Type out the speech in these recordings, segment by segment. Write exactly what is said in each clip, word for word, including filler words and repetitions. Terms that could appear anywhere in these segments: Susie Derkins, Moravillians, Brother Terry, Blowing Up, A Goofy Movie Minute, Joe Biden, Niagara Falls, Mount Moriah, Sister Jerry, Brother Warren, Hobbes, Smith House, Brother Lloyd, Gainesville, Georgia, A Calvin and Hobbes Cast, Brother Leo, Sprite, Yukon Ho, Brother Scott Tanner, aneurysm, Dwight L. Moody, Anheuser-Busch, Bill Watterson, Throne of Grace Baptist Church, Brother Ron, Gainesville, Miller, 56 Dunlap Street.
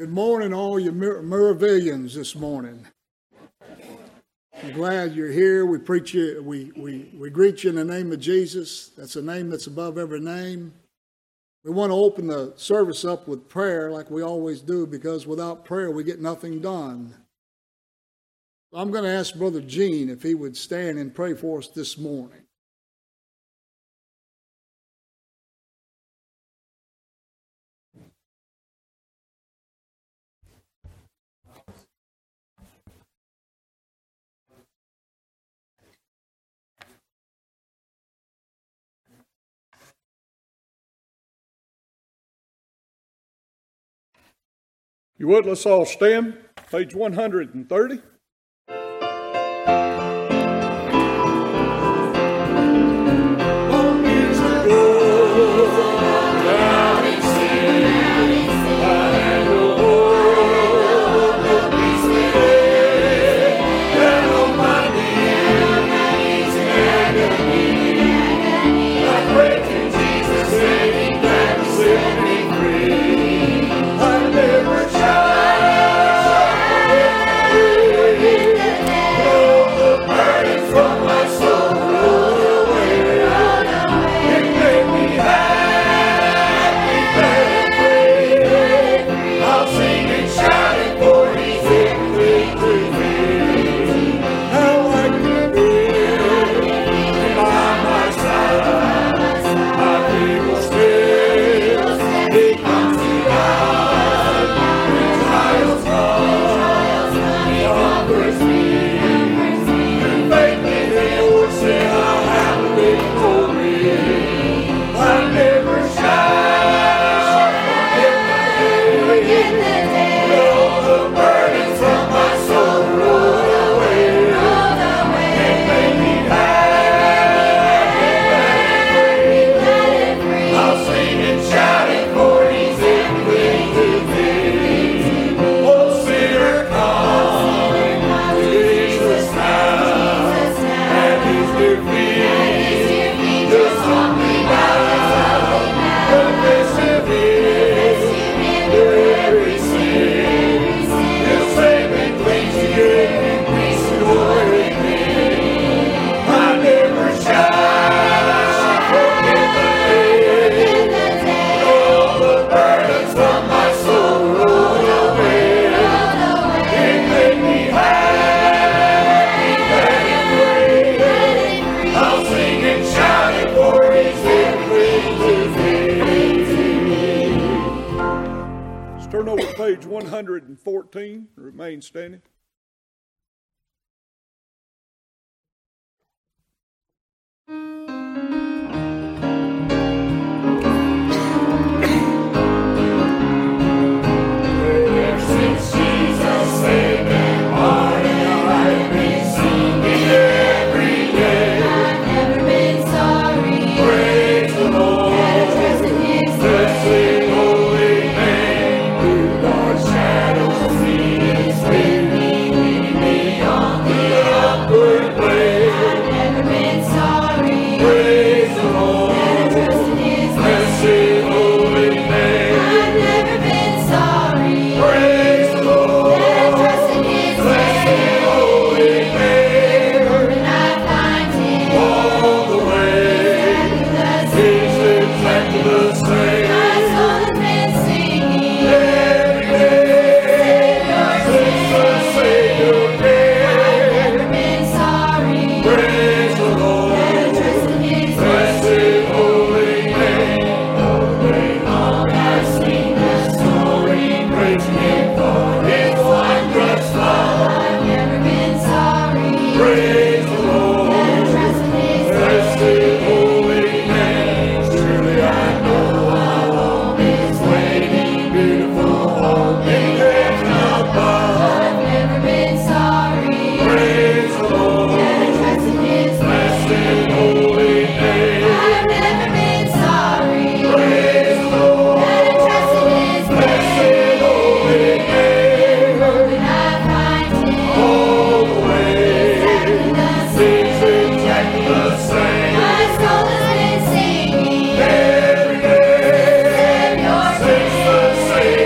Good morning, all you Moravillians this morning. I'm glad you're here. We preach you. We, we, we greet you in the name of Jesus. That's a name that's above every name. We want to open the service up with prayer like we always do, because without prayer we get nothing done. I'm going to ask Brother Gene if he would stand and pray for us this morning. You would, let's all stand. Page one hundred thirty. Page one hundred fourteen, remain standing.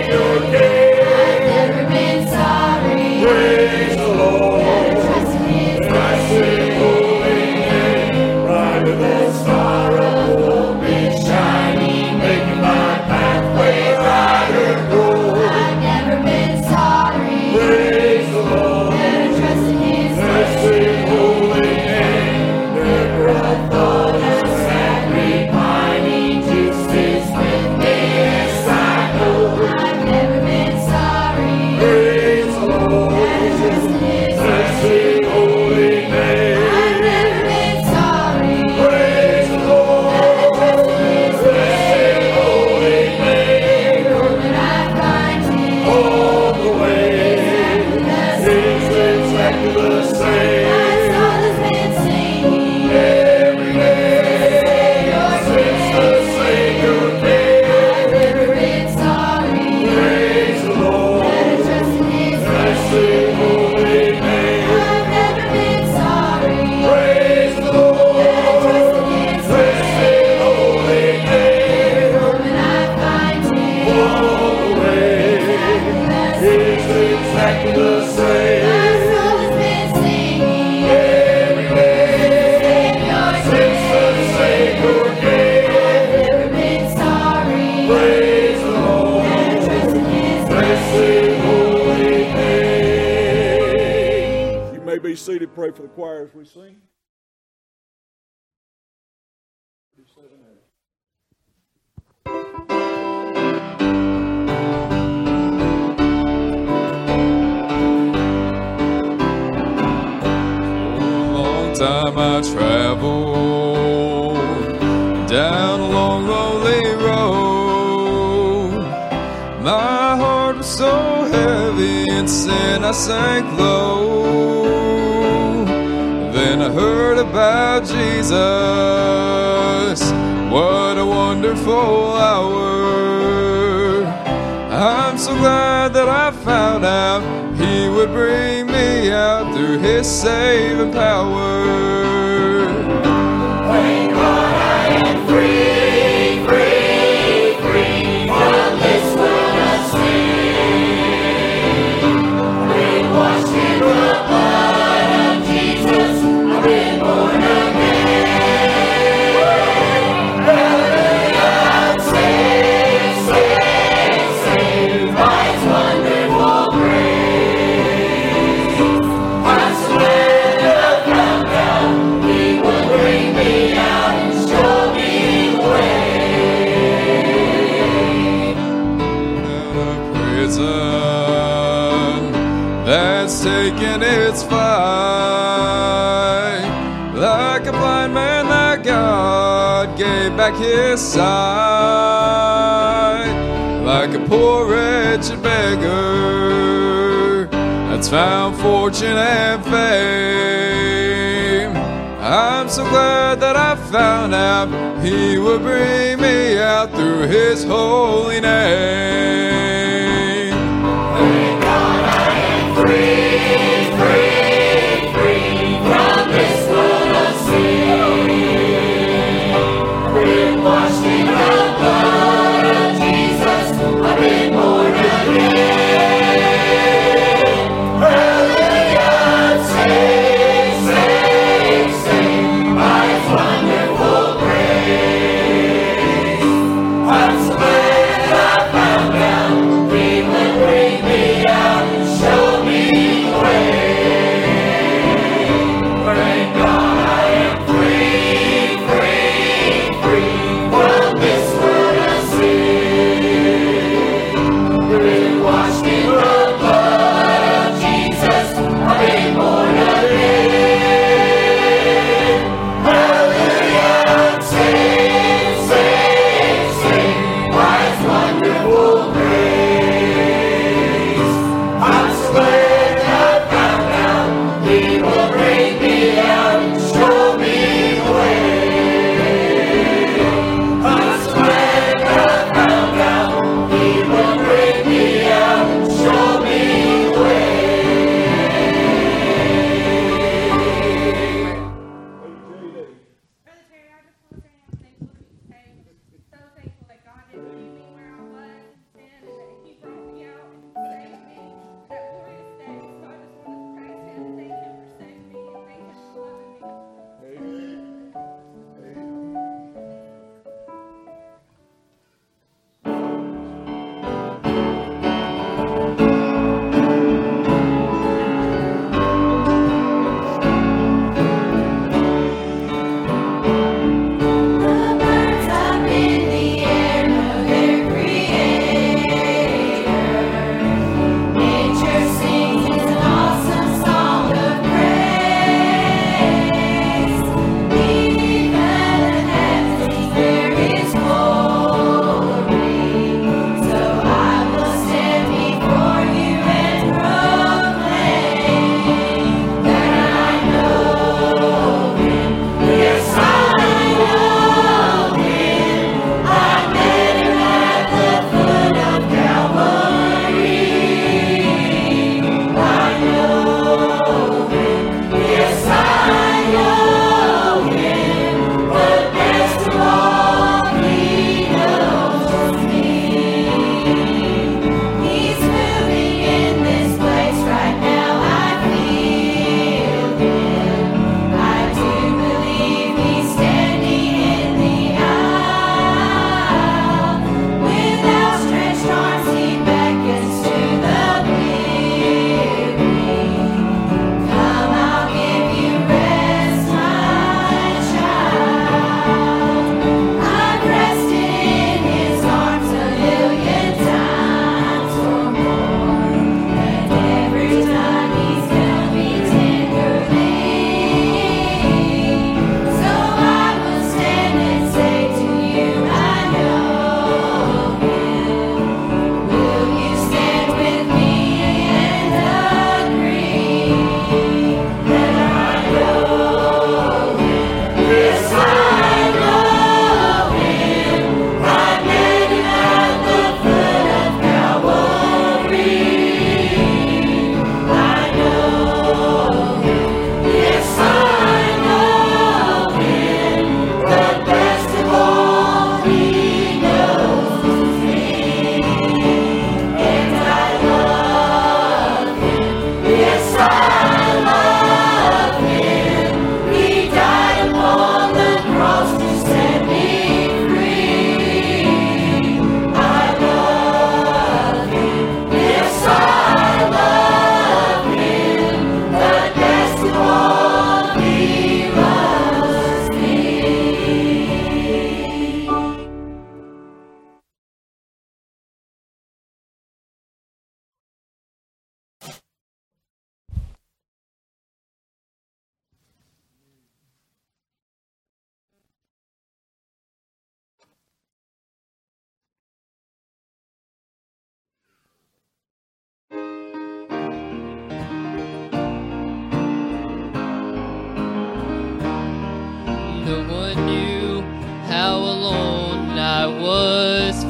Your day. be seated. Pray for the choir as we sing. For a long time I traveled down a long lonely road. My heart was so heavy in sin I sank low. Then I heard about Jesus. What a wonderful hour. I'm so glad that I found out He would bring me out through His saving power. Thank God I am free. Taking its fight like a blind man that God gave back his sight, like a poor wretched beggar that's found fortune and fame. I'm so glad that I found out He would bring me out through His holy name. Thank God I am free.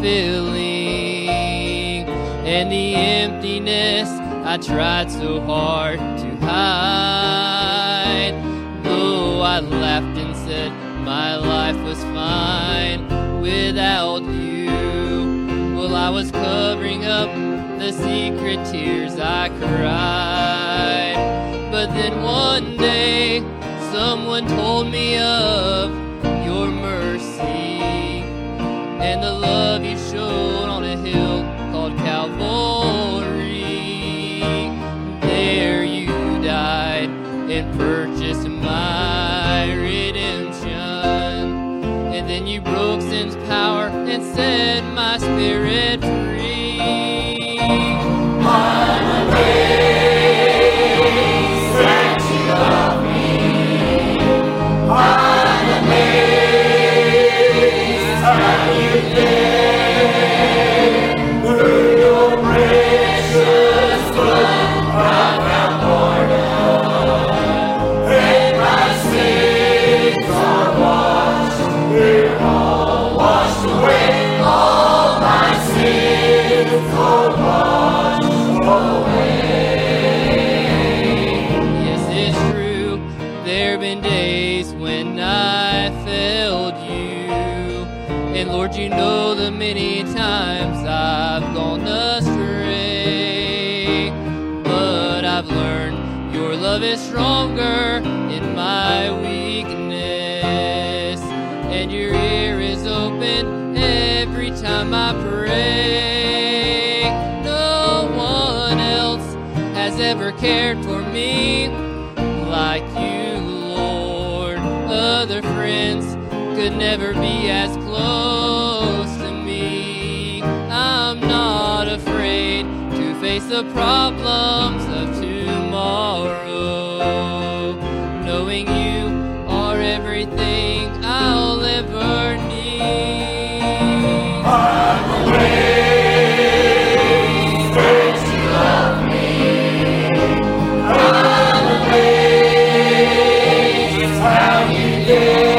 filling, and the emptiness I tried so hard to hide. Though I laughed and said my life was fine without you, well, I was covering up the secret tears I cried. But then one day someone told me of your mercy and the love you showed on a hill called Calvary. There you died and purchased my redemption, and then you broke sin's power and set my spirit free. I'm amazed that you love me. I'm amazed how you did. Through your precious blood I found pardon, and my sins are washed. They're all washed away. All my sins are washed away. Yes, it's true. There've been days when I failed you, and Lord, you know the many times I've gone astray. But I've learned your love is stronger in my weakness, and your ear is open every time I pray. No one else has ever cared for me like you, Lord. Other friends could never be as close to me. I'm not afraid to face the problems of tomorrow, knowing you are everything I'll ever need. I'm amazed that you love me. I'm amazed how you did.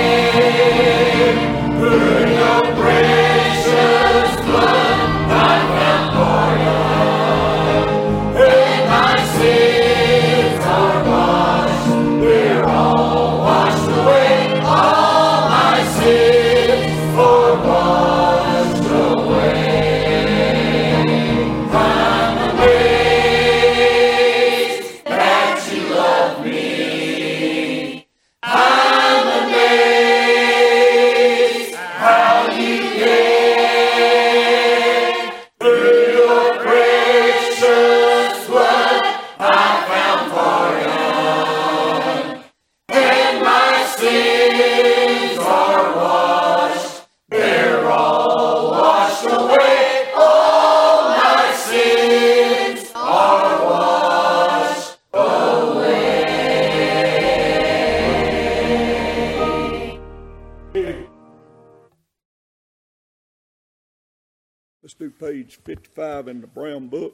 Page fifty-five in the Brown Book.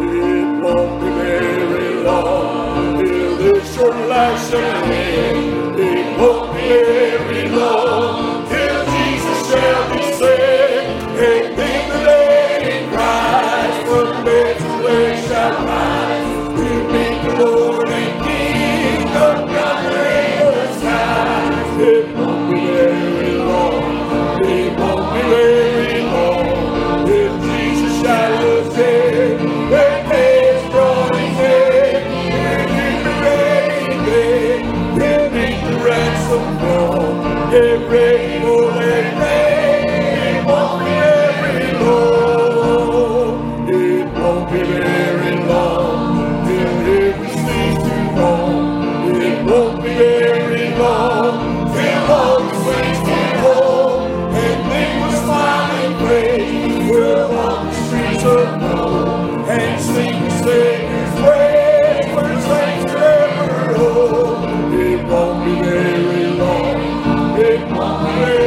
It won't be very long till this short life shall end. It won't be very long till Jesus shall be saved. It won't be very long. It won't be very long.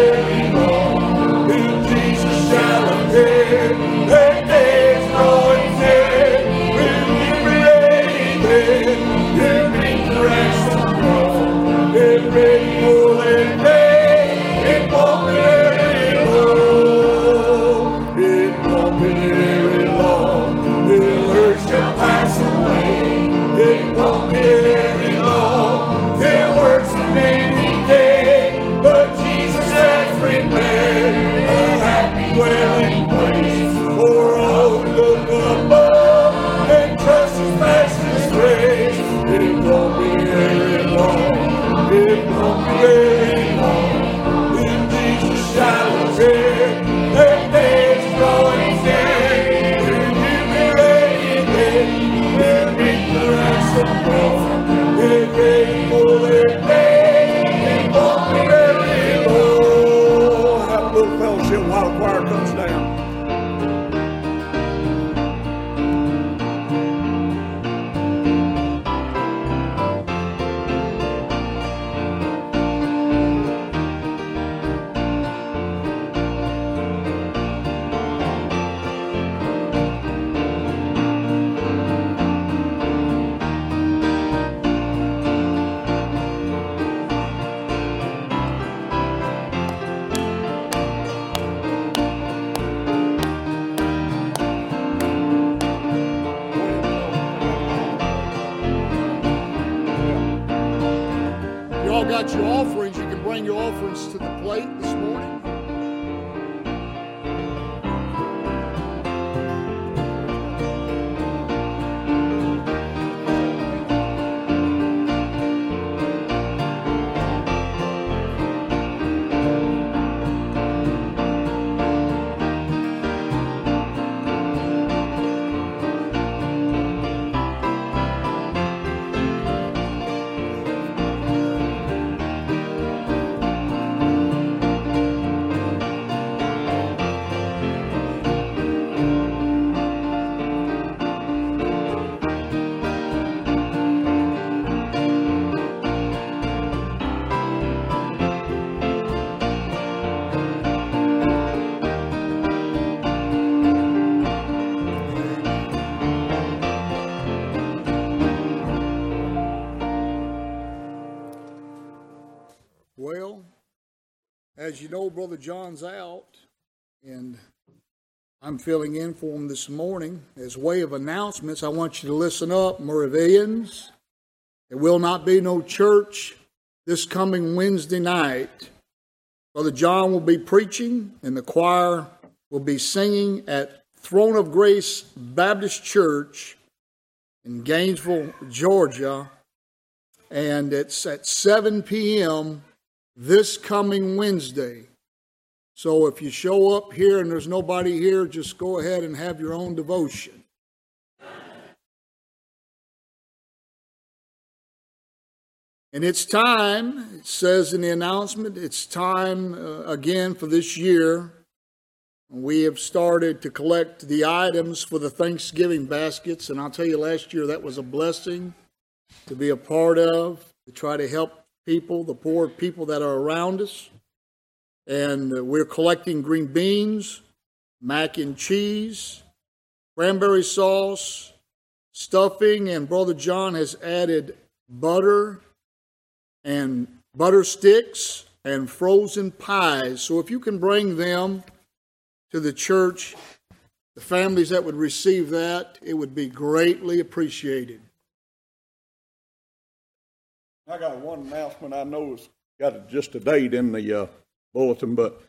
As you know, Brother John's out, and I'm filling in for him this morning. As way of announcements, I want you to listen up, Moravillians. There will not be no church this coming Wednesday night. Brother John will be preaching, and the choir will be singing at Throne of Grace Baptist Church in Gainesville, Georgia, and it's at seven p.m., this coming Wednesday. So if you show up here and there's nobody here, just go ahead and have your own devotion. And it's time, it says in the announcement, it's time uh, again for this year. We have started to collect the items for the Thanksgiving baskets. And I'll tell you, last year that was a blessing to be a part of, to try to help people, the poor people that are around us. And we're collecting green beans, mac and cheese, cranberry sauce, stuffing, and Brother John has added butter and butter sticks and frozen pies. So if you can bring them to the church, the families that would receive that, it would be greatly appreciated. I got one announcement. I know it's got it just a date in the uh, bulletin, but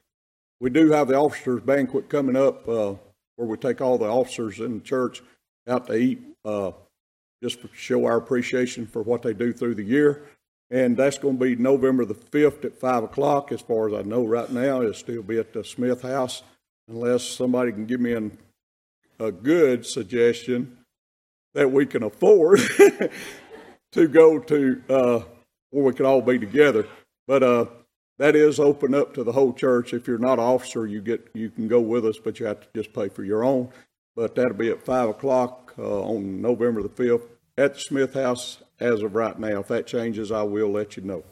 we do have the officers' banquet coming up uh, where we take all the officers in the church out to eat uh, just to show our appreciation for what they do through the year. And that's going to be November the fifth at five o'clock. As far as I know right now, it'll still be at the Smith House unless somebody can give me an, a good suggestion that we can afford to go to uh, where we could all be together. But uh, that is open up to the whole church. If you're not an officer, you get you can go with us, but you have to just pay for your own. But that'll be at five o'clock uh, on November the fifth at the Smith House as of right now. If that changes, I will let you know.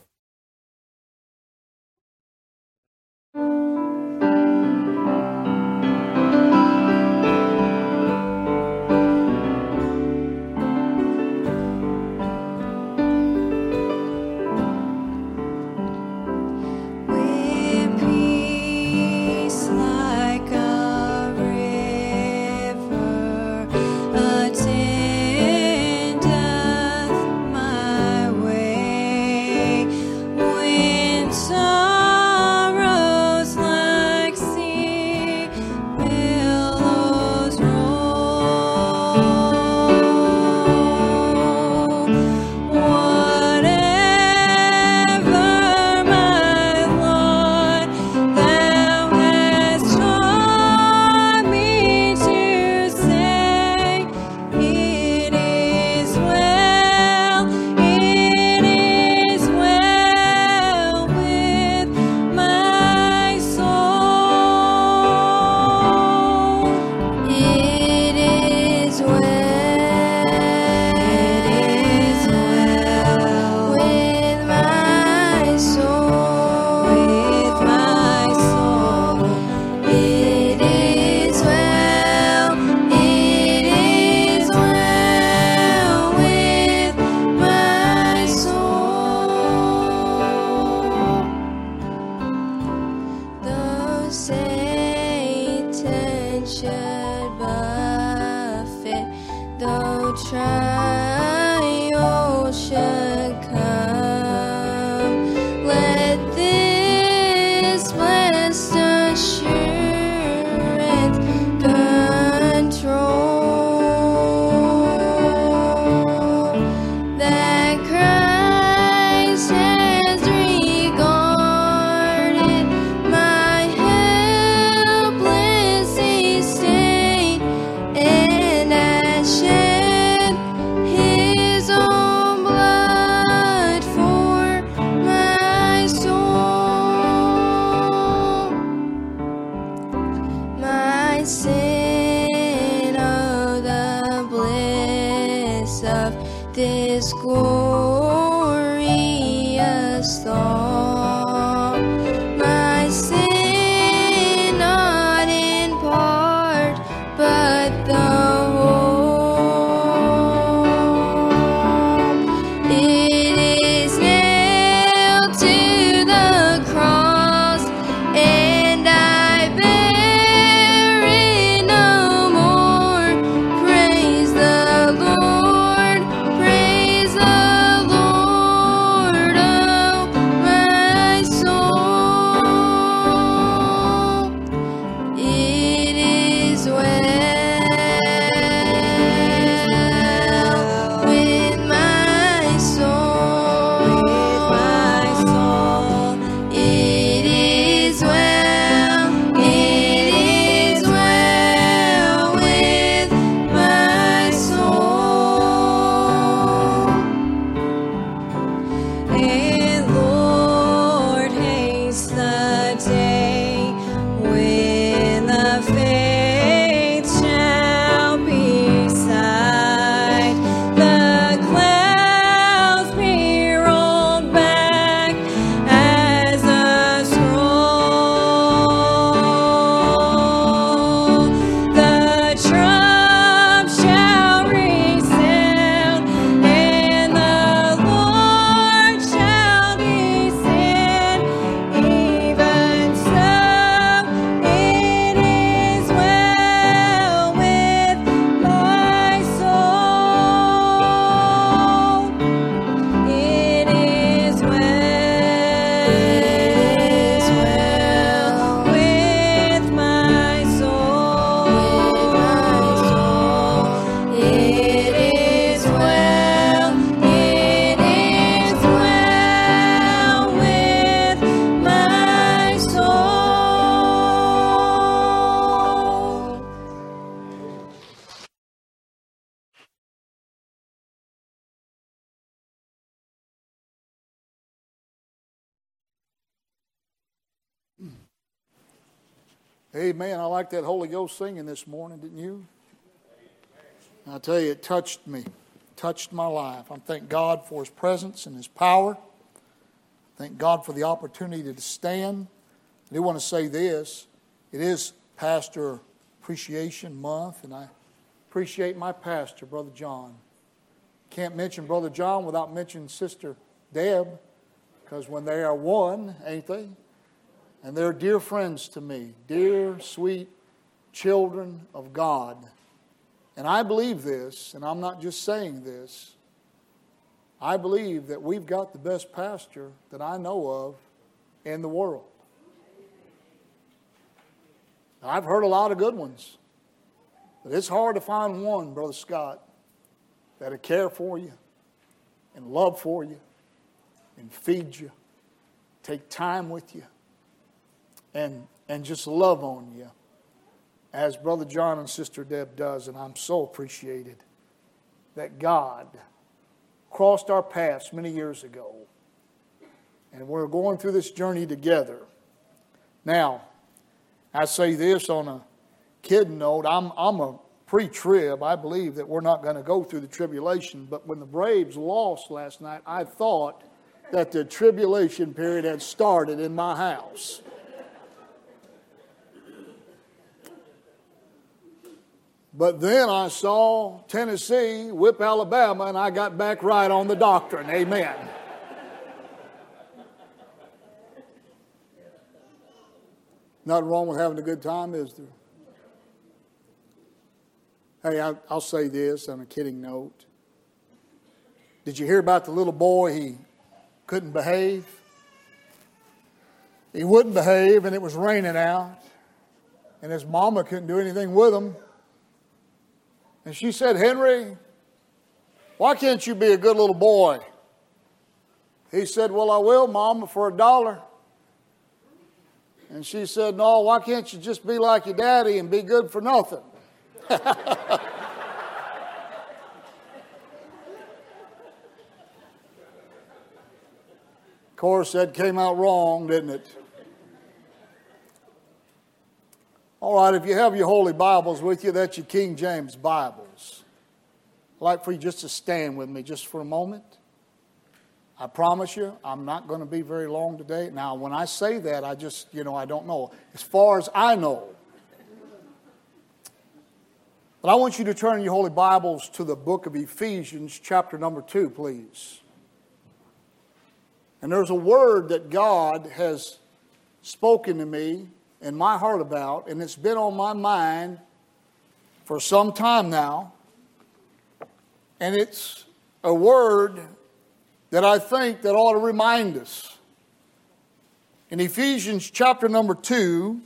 praise of this glorious song. My sin not in part, but the whole. It is nailed to the cross, and I bear it no more. Praise the Lord, praise the Lord, oh my soul. It is well with my soul. With my soul. It is well. It is well with my soul. And Lord, haste the day when the faith shall be sight. The clouds be rolled back as a scroll. The trump shall resound, and the Lord shall descend. Even so, it is well with my soul. It is well, it is well with my soul. With my soul. It is well, it is well with my soul. Amen. I like that Holy Ghost singing this morning, didn't you? I tell you, it touched me, touched my life. I thank God for His presence and His power. Thank God for the opportunity to stand. I do want to say this. It is Pastor Appreciation Month, and I appreciate my pastor, Brother John. Can't mention Brother John without mentioning Sister Deb, because when they are one, ain't they? And they're dear friends to me, dear, sweet children of God. And I believe this, and I'm not just saying this. I believe that we've got the best pastor that I know of in the world. I've heard a lot of good ones, but it's hard to find one, Brother Scott, that'll care for you and love for you and feed you, take time with you, and and just love on you as Brother John and Sister Deb does. And I'm so appreciated that God crossed our paths many years ago, and we're going through this journey together. Now, I say this on a kid note. I'm I'm a pre-trib. I believe that we're not going to go through the tribulation, but when the Braves lost last night, I thought that the tribulation period had started in my house. But then I saw Tennessee whip Alabama, and I got back right on the doctrine. Amen. Nothing wrong with having a good time, is there? Hey, I, I'll say this on a kidding note. Did you hear about the little boy? He couldn't behave. He wouldn't behave, and it was raining out. And his mama couldn't do anything with him. And she said, "Henry, why can't you be a good little boy?" He said, "Well, I will, Mama, for a dollar." And she said, "No, why can't you just be like your daddy and be good for nothing?" Of course, that came out wrong, didn't it? All right, if you have your Holy Bibles with you, that's your King James Bibles. I'd like for you just to stand with me just for a moment. I promise you, I'm not going to be very long today. Now, when I say that, I just, you know, I don't know. As far as I know. But I want you to turn your Holy Bibles to the book of Ephesians, chapter number two, please. And there's a word that God has spoken to me in my heart about, and it's been on my mind for some time now. And it's a word that I think that ought to remind us. In Ephesians chapter number two,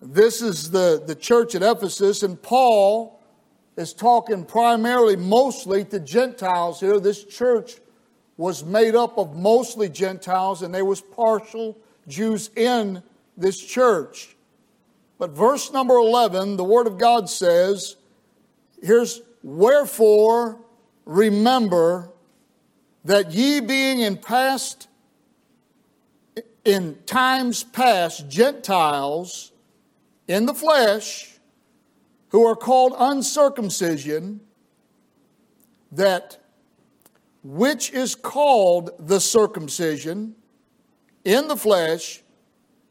this is the, the church at Ephesus, and Paul is talking primarily, mostly to Gentiles here. This church was made up of mostly Gentiles, and there was partial Jews in this church. But verse number eleven, the Word of God says, here's, wherefore remember that ye being in past, in times past, Gentiles in the flesh, who are called uncircumcision, that which is called the circumcision in the flesh,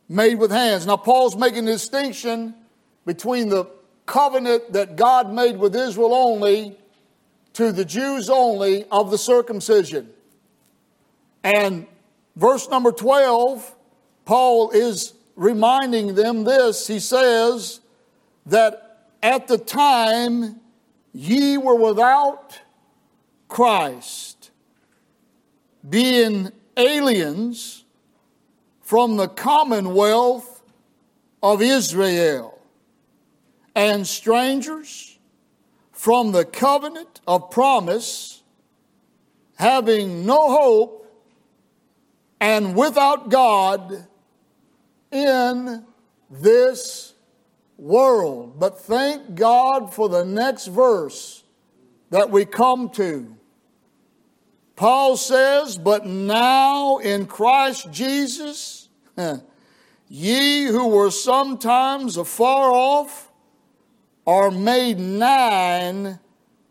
made with hands. Now Paul's making a distinction between the covenant that God made with Israel only, to the Jews only, of the circumcision. And verse number twelve, Paul is reminding them this. He says that at the time ye were without Christ, being aliens from the commonwealth of Israel, and strangers from the covenant of promise, having no hope, and without God in this world. But thank God for the next verse that we come to. Paul says, but now in Christ Jesus, ye who were sometimes afar off, are made nigh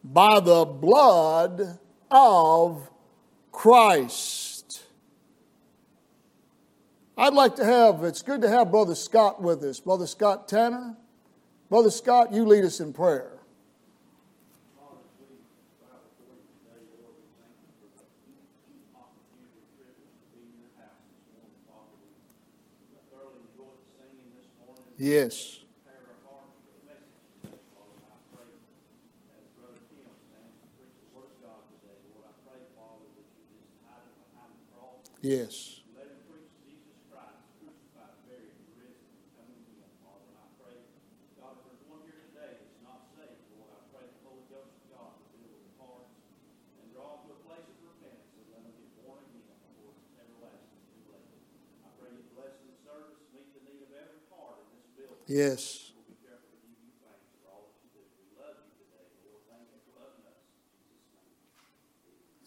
by the blood of Christ. I'd like to have, it's good to have Brother Scott with us. Brother Scott Tanner. Brother Scott, you lead us in prayer. Yes. Yes. Let him preach Jesus Christ, crucified, buried, and risen, coming to him, Father. And I pray, God, if there's one here today that's not saved, Lord, I pray the Holy Ghost of God will deal with hearts and draw to a place of repentance and let them get born again, Lord, everlasting and blessed. I pray you bless the service, meet the need of every heart in this building. Yes.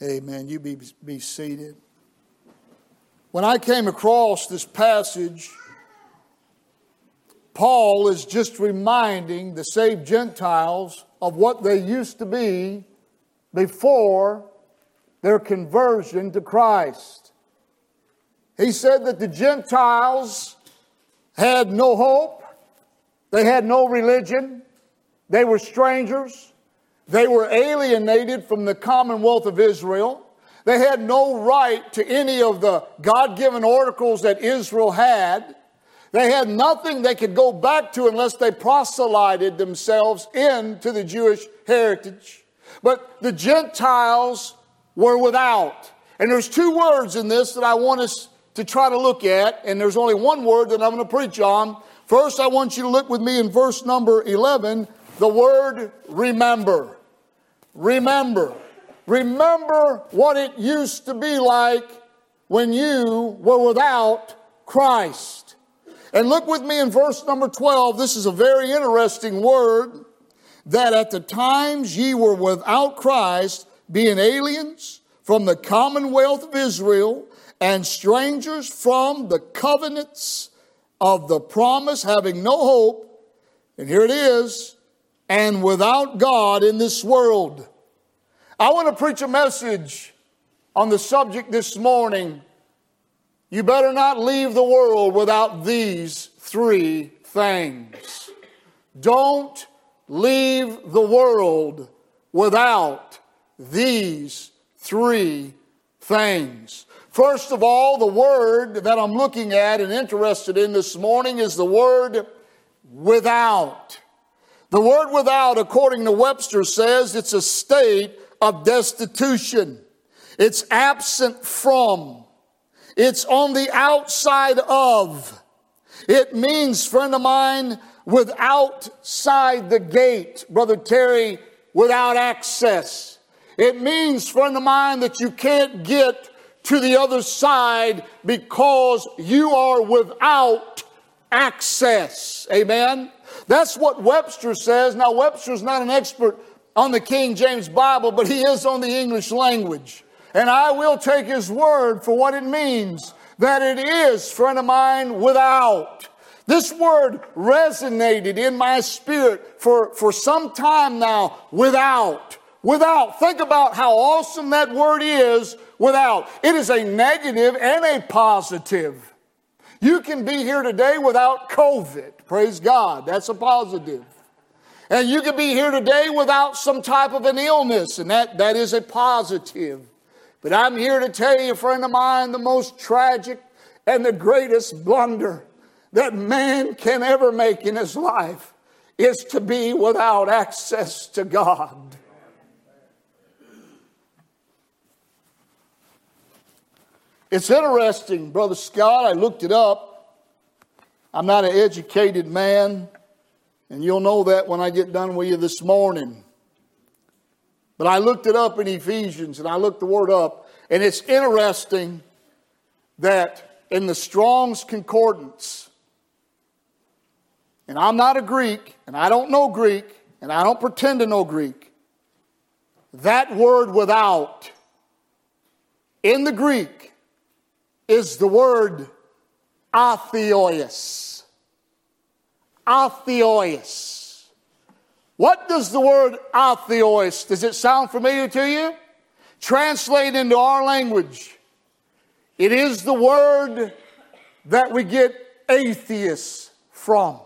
Amen. You be, be seated. When I came across this passage, Paul is just reminding the saved Gentiles of what they used to be before their conversion to Christ. He said that the Gentiles had no hope. They had no religion. They were strangers. They were alienated from the commonwealth of Israel. They had no right to any of the God-given oracles that Israel had. They had nothing they could go back to unless they proselyted themselves into the Jewish heritage. But the Gentiles were without. And there's two words in this that I want us to try to look at, and there's only one word that I'm going to preach on. First, I want you to look with me in verse number eleven, the word remember. Remember. Remember what it used to be like when you were without Christ. And look with me in verse number twelve. This is a very interesting word. That at the times ye were without Christ, being aliens from the commonwealth of Israel, and strangers from the covenants of the promise, having no hope. And here it is. and without God in this world. I want to preach a message on the subject this morning. You better not leave the world without these three things. Don't leave the world without these three things. First of all, the word that I'm looking at and interested in this morning is the word without. The word without, according to Webster, says it's a state of destitution. It's absent from. It's on the outside of. It means, friend of mine, without side the gate. Brother Terry, without access. It means, friend of mine, that you can't get to the other side because you are without access. Amen? That's what Webster says. Now, Webster's not an expert on the King James Bible, but he is on the English language. And I will take his word for what it means, that it is, friend of mine, without. This word resonated in my spirit for, for some time now, without. Without. Think about how awesome that word is, without. It is a negative and a positive. You can be here today without COVID. Praise God. That's a positive. And you can be here today without some type of an illness, and that, that is a positive. But I'm here to tell you, friend of mine, the most tragic and the greatest blunder that man can ever make in his life is to be without access to God. It's interesting, Brother Scott, I looked it up. I'm not an educated man, and you'll know that when I get done with you this morning. But I looked it up in Ephesians, and I looked the word up, and it's interesting that in the Strong's Concordance, and I'm not a Greek, and I don't know Greek, and I don't pretend to know Greek, that word without in the Greek is the word atheois. Atheois. What does the word atheois, does it sound familiar to you? Translate into our language. It is the word that we get atheists from.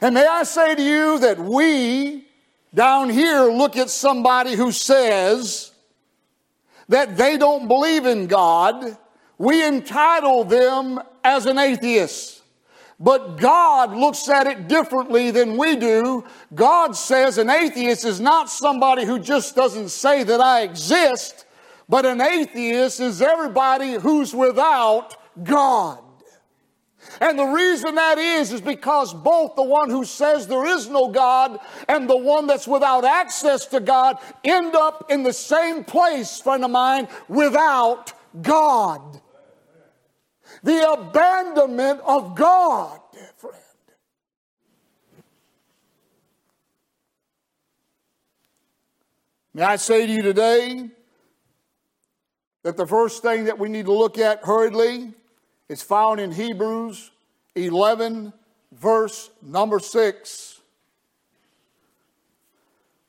And may I say to you that we down here look at somebody who says that they don't believe in God, we entitle them as an atheist. But God looks at it differently than we do. God says an atheist is not somebody who just doesn't say that I exist, but an atheist is everybody who's without God. And the reason that is, is because both the one who says there is no God and the one that's without access to God end up in the same place, friend of mine, without God. The abandonment of God, friend. May I say to you today that the first thing that we need to look at hurriedly, it's found in Hebrews eleven, verse number six.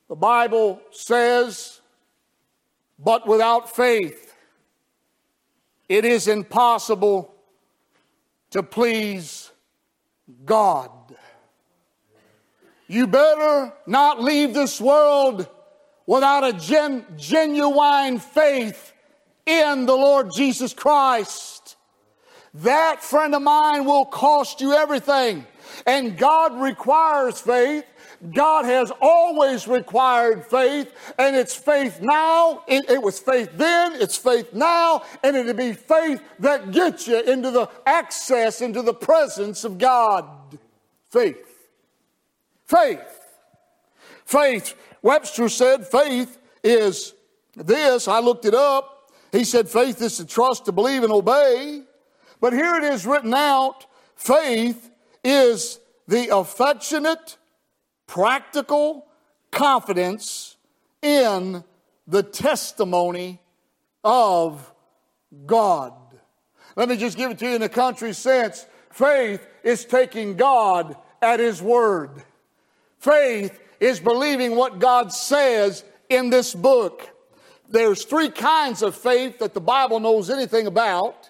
The Bible says, but without faith, it is impossible to please God. You better not leave this world without a gen- genuine faith in the Lord Jesus Christ. That, friend of mine, will cost you everything. And God requires faith. God has always required faith. And it's faith now. It, it was faith then. It's faith now. And it'll be faith that gets you into the access, into the presence of God. Faith. Faith. Faith. Webster said faith is this. I looked it up. He said faith is to trust, to believe, and obey. But here it is written out, faith is the affectionate, practical confidence in the testimony of God. Let me just give it to you in a country sense. Faith is taking God at His word. Faith is believing what God says in this book. There's three kinds of faith that the Bible knows anything about.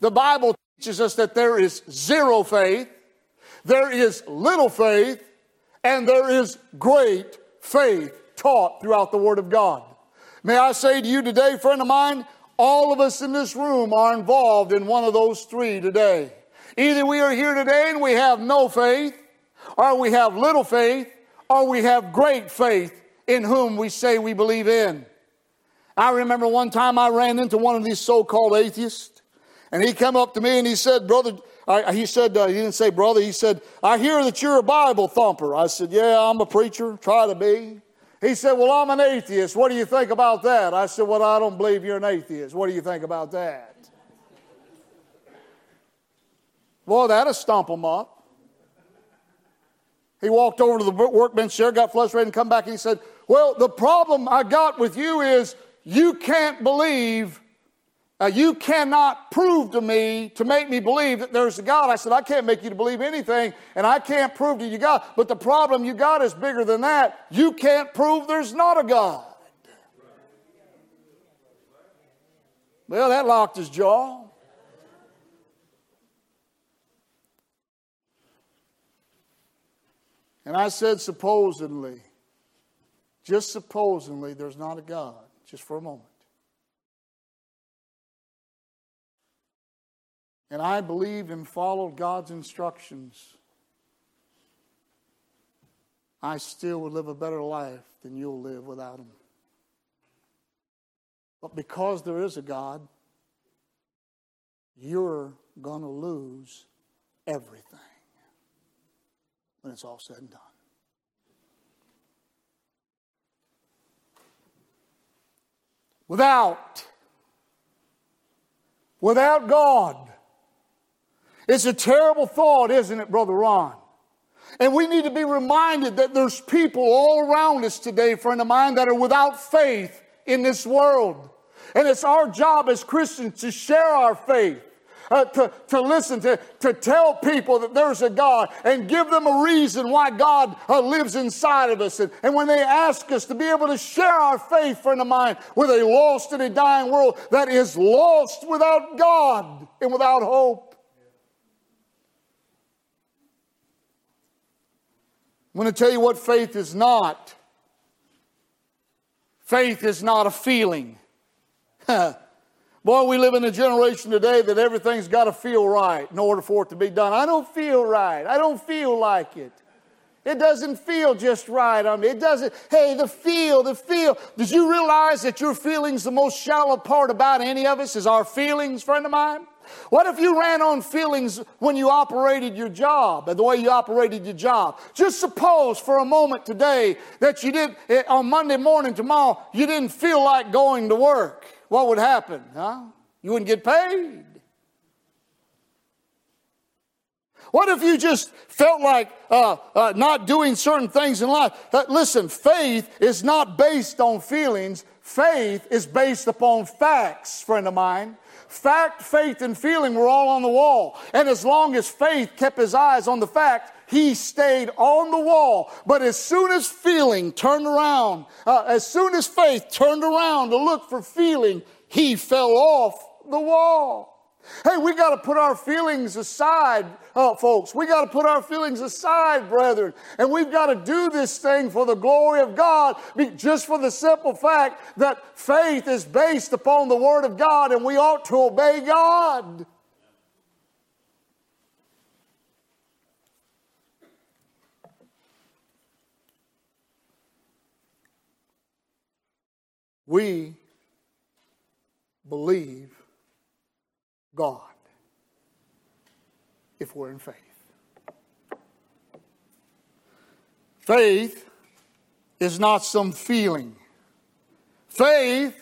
The Bible teaches us that there is zero faith, there is little faith, and there is great faith taught throughout the Word of God. May I say to you today, friend of mine, all of us in this room are involved in one of those three today. Either we are here today and we have no faith, or we have little faith, or we have great faith in whom we say we believe in. I remember one time I ran into one of these so-called atheists, and he came up to me and he said, brother, I, he said, uh, he didn't say brother, he said, I hear that you're a Bible thumper. I said, yeah, I'm a preacher, try to be. He said, well, I'm an atheist. What do you think about that? I said, well, I don't believe you're an atheist. What do you think about that? Boy, that'll stomp him up. He walked over to the workbench chair, got frustrated, and come back, and he said, well, the problem I got with you is you can't believe, uh, you cannot prove to me, to make me believe that there's a God. I said, I can't make you to believe anything, and I can't prove to you God. But the problem you got is bigger than that. You can't prove there's not a God. Well, that locked his jaw. And I said, supposedly, just supposedly, there's not a God, just for a moment. And I believed and followed God's instructions. I still would live a better life than you'll live without Him. But because there is a God, you're going to lose everything when it's all said and done. Without, without God, it's a terrible thought, isn't it, Brother Ron? And we need to be reminded that there's people all around us today, friend of mine, that are without faith in this world. And it's our job as Christians to share our faith. Uh, to, to listen, to, to tell people that there's a God and give them a reason why God uh, lives inside of us. And, and when they ask us to be able to share our faith, friend of mine, with a lost and a dying world that is lost without God and without hope. I'm going to tell you what faith is not. Faith is not a feeling. Boy, we live in a generation today that everything's got to feel right in order for it to be done. I don't feel right. I don't feel like it. It doesn't feel just right on me. It doesn't, hey, the feel, the feel. Did you realize that your feelings, the most shallow part about any of us is our feelings, friend of mine? What if you ran on feelings when you operated your job and the way you operated your job? Just suppose for a moment today that you did, on Monday morning tomorrow, you didn't feel like going to work. What would happen, huh? You wouldn't get paid. What if you just felt like uh, uh, not doing certain things in life? That, listen, faith is not based on feelings. Faith is based upon facts, friend of mine. Fact, faith, and feeling were all on the wall. And as long as faith kept his eyes on the fact, he stayed on the wall. But as soon as feeling turned around, uh, as soon as faith turned around to look for feeling, he fell off the wall. Hey, we got to put our feelings aside, uh, folks. We got to put our feelings aside, brethren. And we've got to do this thing for the glory of God, just for the simple fact that faith is based upon the Word of God and we ought to obey God. We believe God if we're in faith. Faith is not some feeling. Faith,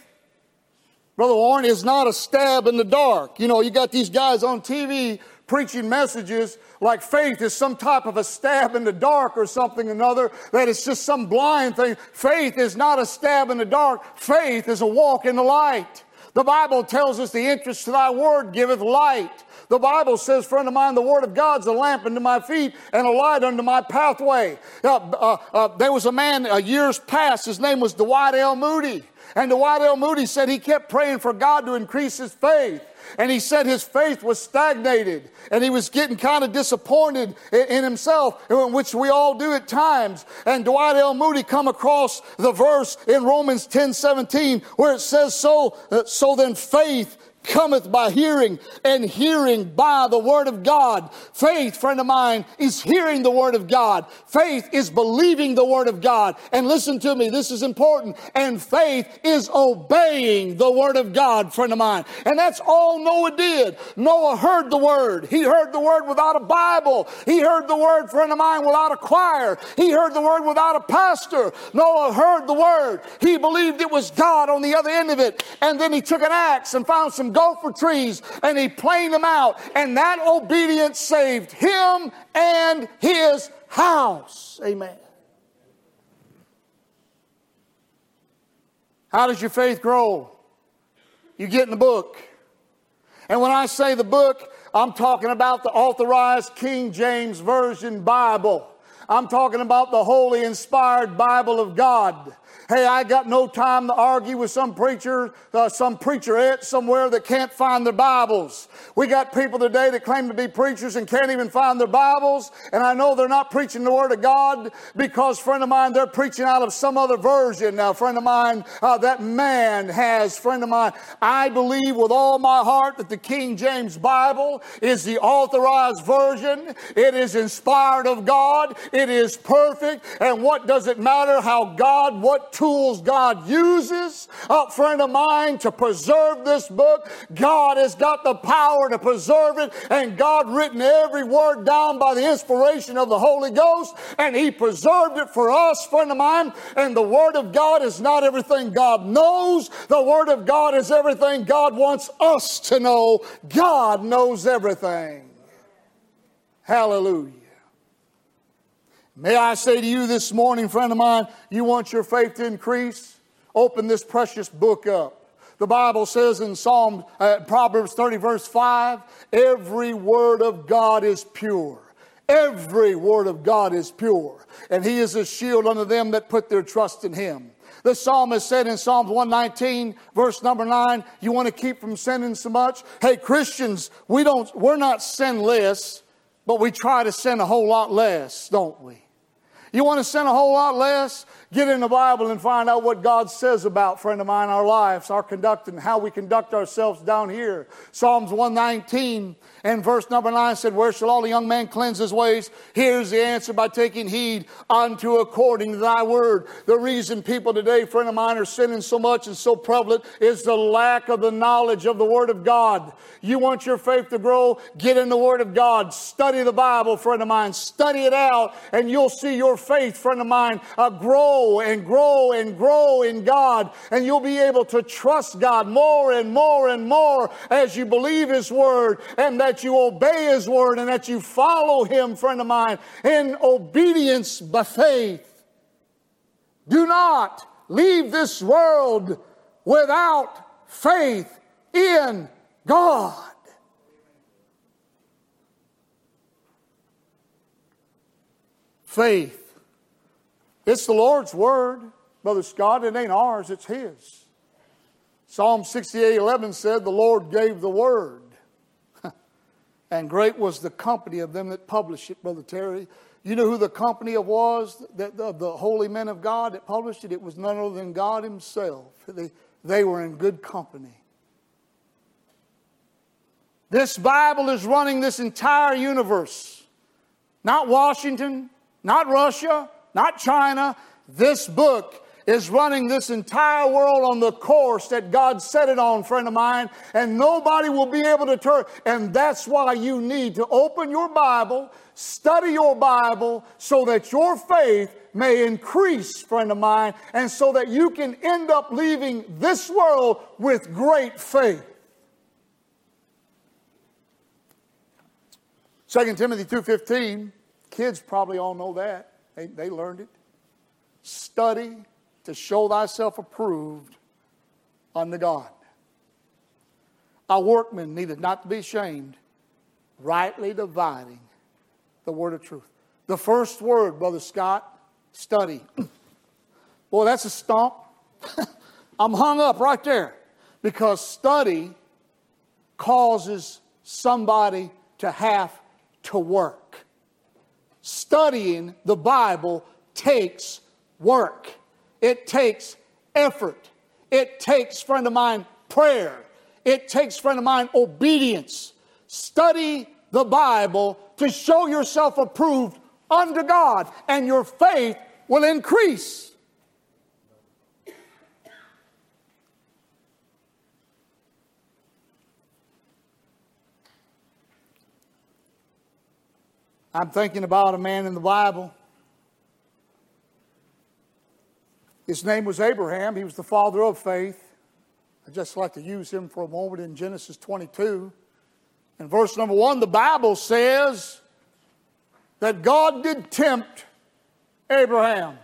Brother Warren, is not a stab in the dark. You know, you got these guys on T V preaching messages like faith is some type of a stab in the dark or something or another, that it's just some blind thing. Faith is not a stab in the dark. Faith is a walk in the light. The Bible tells us the entrance to thy word giveth light. The Bible says, friend of mine, the Word of God's a lamp unto my feet and a light unto my pathway. Uh, uh, uh, there was a man uh, years past, his name was Dwight L. Moody. And Dwight L. Moody said he kept praying for God to increase his faith. And he said his faith was stagnated, and he was getting kind of disappointed in himself, which we all do at times. And Dwight L. Moody come across the verse in Romans ten seventeen where it says, so, so then faith cometh by hearing, and hearing by the Word of God. Faith, friend of mine, is hearing the Word of God. Faith is believing the Word of God. And listen to me, this is important. And faith is obeying the Word of God, friend of mine. And that's all Noah did. Noah heard the Word. He heard the Word without a Bible. He heard the Word, friend of mine, without a choir. He heard the Word without a pastor. Noah heard the Word. He believed it was God on the other end of it. And then he took an axe and found some gopher trees, and he planed them out, and that obedience saved him and his house. Amen. How does your faith grow? You get in the book. And when I say the book, I'm talking about the authorized King James Version Bible. I'm talking about the holy, inspired Bible of God. Hey, I got no time to argue with some preacher, uh, some preacherette somewhere that can't find their Bibles. We got people today that claim to be preachers and can't even find their Bibles. And I know they're not preaching the Word of God because, friend of mine, they're preaching out of some other version. Now, friend of mine, uh, that man has, friend of mine, I believe with all my heart that the King James Bible is the authorized version. It is inspired of God. It is perfect. And what does it matter how God, what tools God uses, a friend of mine, to preserve this book. God has got the power to preserve it, and God written every word down by the inspiration of the Holy Ghost, and He preserved it for us, friend of mine. And the Word of God is not everything God knows. The Word of God is everything God wants us to know. God knows everything. Hallelujah. May I say to you this morning, friend of mine, you want your faith to increase? Open this precious book up. The Bible says in Psalm, uh, Proverbs thirty, verse five, every word of God is pure. Every word of God is pure. And He is a shield unto them that put their trust in Him. The psalmist said in Psalm one nineteen, verse number nine, you want to keep from sinning so much? Hey, Christians, we don't, we're not sinless, but we try to sin a whole lot less, don't we? You want to sin a whole lot less? Get in the Bible and find out what God says about, friend of mine, our lives, our conduct, and how we conduct ourselves down here. Psalms one nineteen and verse number nine said, where shall all the young man cleanse his ways? Here's the answer, by taking heed unto according to thy word. The reason people today, friend of mine, are sinning so much and so prevalent is the lack of the knowledge of the Word of God. You want your faith to grow? Get in the Word of God. Study the Bible, friend of mine. Study it out, and you'll see your faith, friend of mine, uh, grow and grow and grow in God, and you'll be able to trust God more and more and more as you believe His Word, and that you obey His Word, and that you follow Him, friend of mine, in obedience by faith. Do not leave this world without faith in God. Faith. It's the Lord's Word, Brother Scott. It ain't ours, it's His. Psalm sixty-eight eleven said, the Lord gave the Word, and great was the company of them that published it, Brother Terry. You know who the company of was, that the, the holy men of God that published it? It was none other than God Himself. They, they were in good company. This Bible is running this entire universe. Not Washington, not Russia, not China. This book is running this entire world on the course that God set it on, friend of mine, and nobody will be able to turn. And that's why you need to open your Bible, study your Bible, so that your faith may increase, friend of mine, and so that you can end up leaving this world with great faith. Second Timothy two fifteen, kids probably all know that. They, they learned it. Study to show thyself approved unto God. A workman needeth not to be ashamed, rightly dividing the word of truth. The first word, Brother Scott, study. Boy, that's a stomp. I'm hung up right there. Because study causes somebody to have to work. Studying the Bible takes work. It takes effort. It takes, friend of mine, prayer. It takes, friend of mine, obedience. Study the Bible to show yourself approved unto God, and your faith will increase. I'm thinking about a man in the Bible. His name was Abraham. He was the father of faith. I'd just like to use him for a moment in Genesis twenty-two. In verse number one, the Bible says that God did tempt Abraham.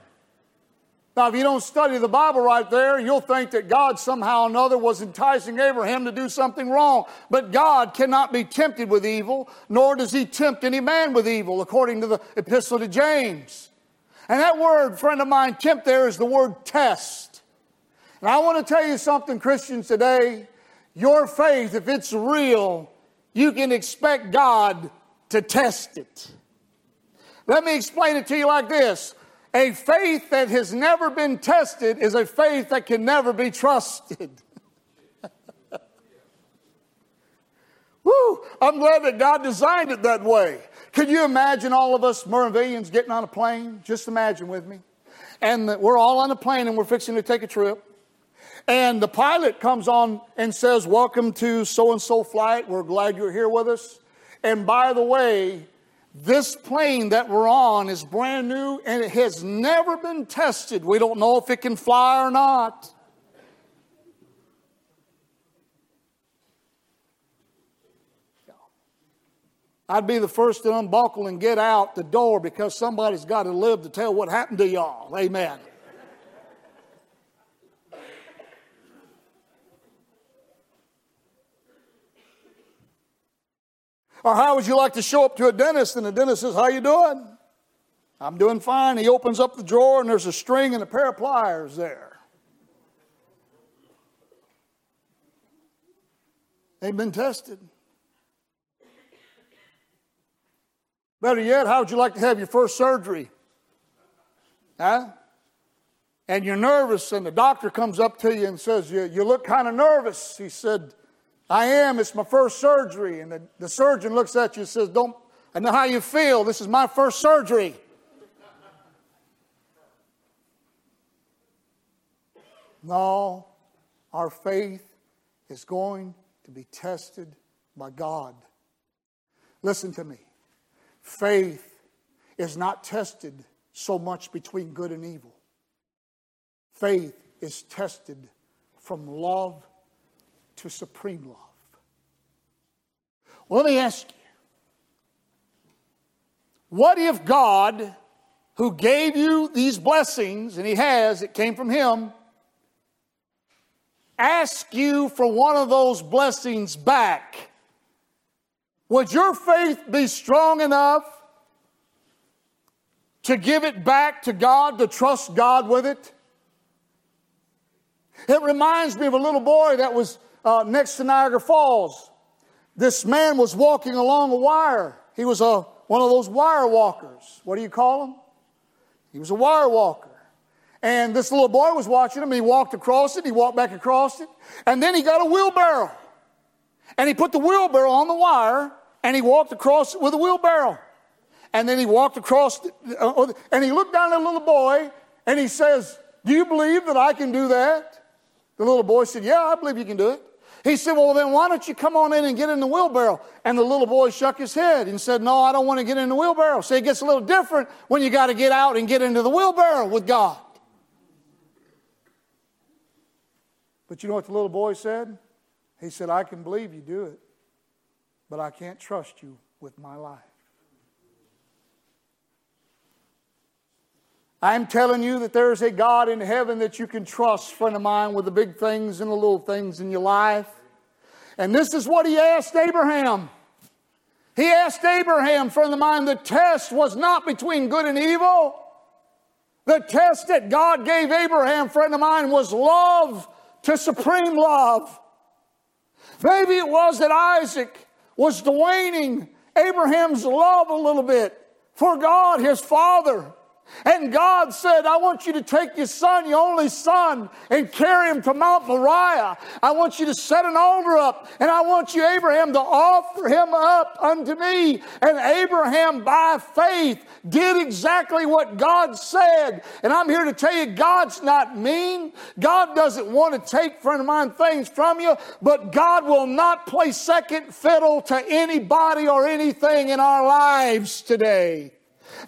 Now, if you don't study the Bible right there, you'll think that God somehow or another was enticing Abraham to do something wrong. But God cannot be tempted with evil, nor does he tempt any man with evil, according to the epistle to James. And that word, friend of mine, tempt there is the word test. And I want to tell you something, Christians, today. Your faith, if it's real, you can expect God to test it. Let me explain it to you like this. A faith that has never been tested is a faith that can never be trusted. Woo! I'm glad that God designed it that way. Could you imagine all of us Moravillians getting on a plane? Just imagine with me. And we're all on a plane and we're fixing to take a trip. And the pilot comes on and says, welcome to so-and-so flight. We're glad you're here with us. And by the way, this plane that we're on is brand new and it has never been tested. We don't know if it can fly or not. I'd be the first to unbuckle and get out the door because somebody's got to live to tell what happened to y'all. Amen. Or how would you like to show up to a dentist and the dentist says, how you doing? I'm doing fine. He opens up the drawer and there's a string and a pair of pliers there. They've been tested. Better yet, how would you like to have your first surgery? Huh? And you're nervous and the doctor comes up to you and says, you, you look kind of nervous. He said, I am. It's my first surgery. And the, the surgeon looks at you and says, don't, I know how you feel. This is my first surgery. No, our faith is going to be tested by God. Listen to me. Faith is not tested so much between good and evil. Faith is tested from love to supreme love. Well, let me ask you, what if God, who gave you these blessings, and he has, it came from him, asked you for one of those blessings back? Would your faith be strong enough to give it back to God, to trust God with it? It reminds me of a little boy that was Uh, next to Niagara Falls. This man was walking along a wire. He was a, one of those wire walkers. What do you call him? He was a wire walker. And this little boy was watching him. He walked across it. He walked back across it. And then he got a wheelbarrow. And he put the wheelbarrow on the wire. And he walked across it with a wheelbarrow. And then he walked across it. Uh, and he looked down at the little boy. And he says, do you believe that I can do that? The little boy said, yeah, I believe you can do it. He said, well, then why don't you come on in and get in the wheelbarrow? And the little boy shook his head and said, no, I don't want to get in the wheelbarrow. So it gets a little different when you got to get out and get into the wheelbarrow with God. But you know what the little boy said? He said, I can believe you do it, but I can't trust you with my life. I'm telling you that there is a God in heaven that you can trust, friend of mine, with the big things and the little things in your life. And this is what he asked Abraham. He asked Abraham for the mind. The test was not between good and evil. The test that God gave Abraham, friend of mine, was love to supreme love. Maybe it was that Isaac was waning Abraham's love a little bit for God, his father. And God said, I want you to take your son, your only son, and carry him to Mount Moriah. I want you to set an altar up, and I want you, Abraham, to offer him up unto me. And Abraham, by faith, did exactly what God said. And I'm here to tell you, God's not mean. God doesn't want to take, friend of mine, things from you, but God will not play second fiddle to anybody or anything in our lives today.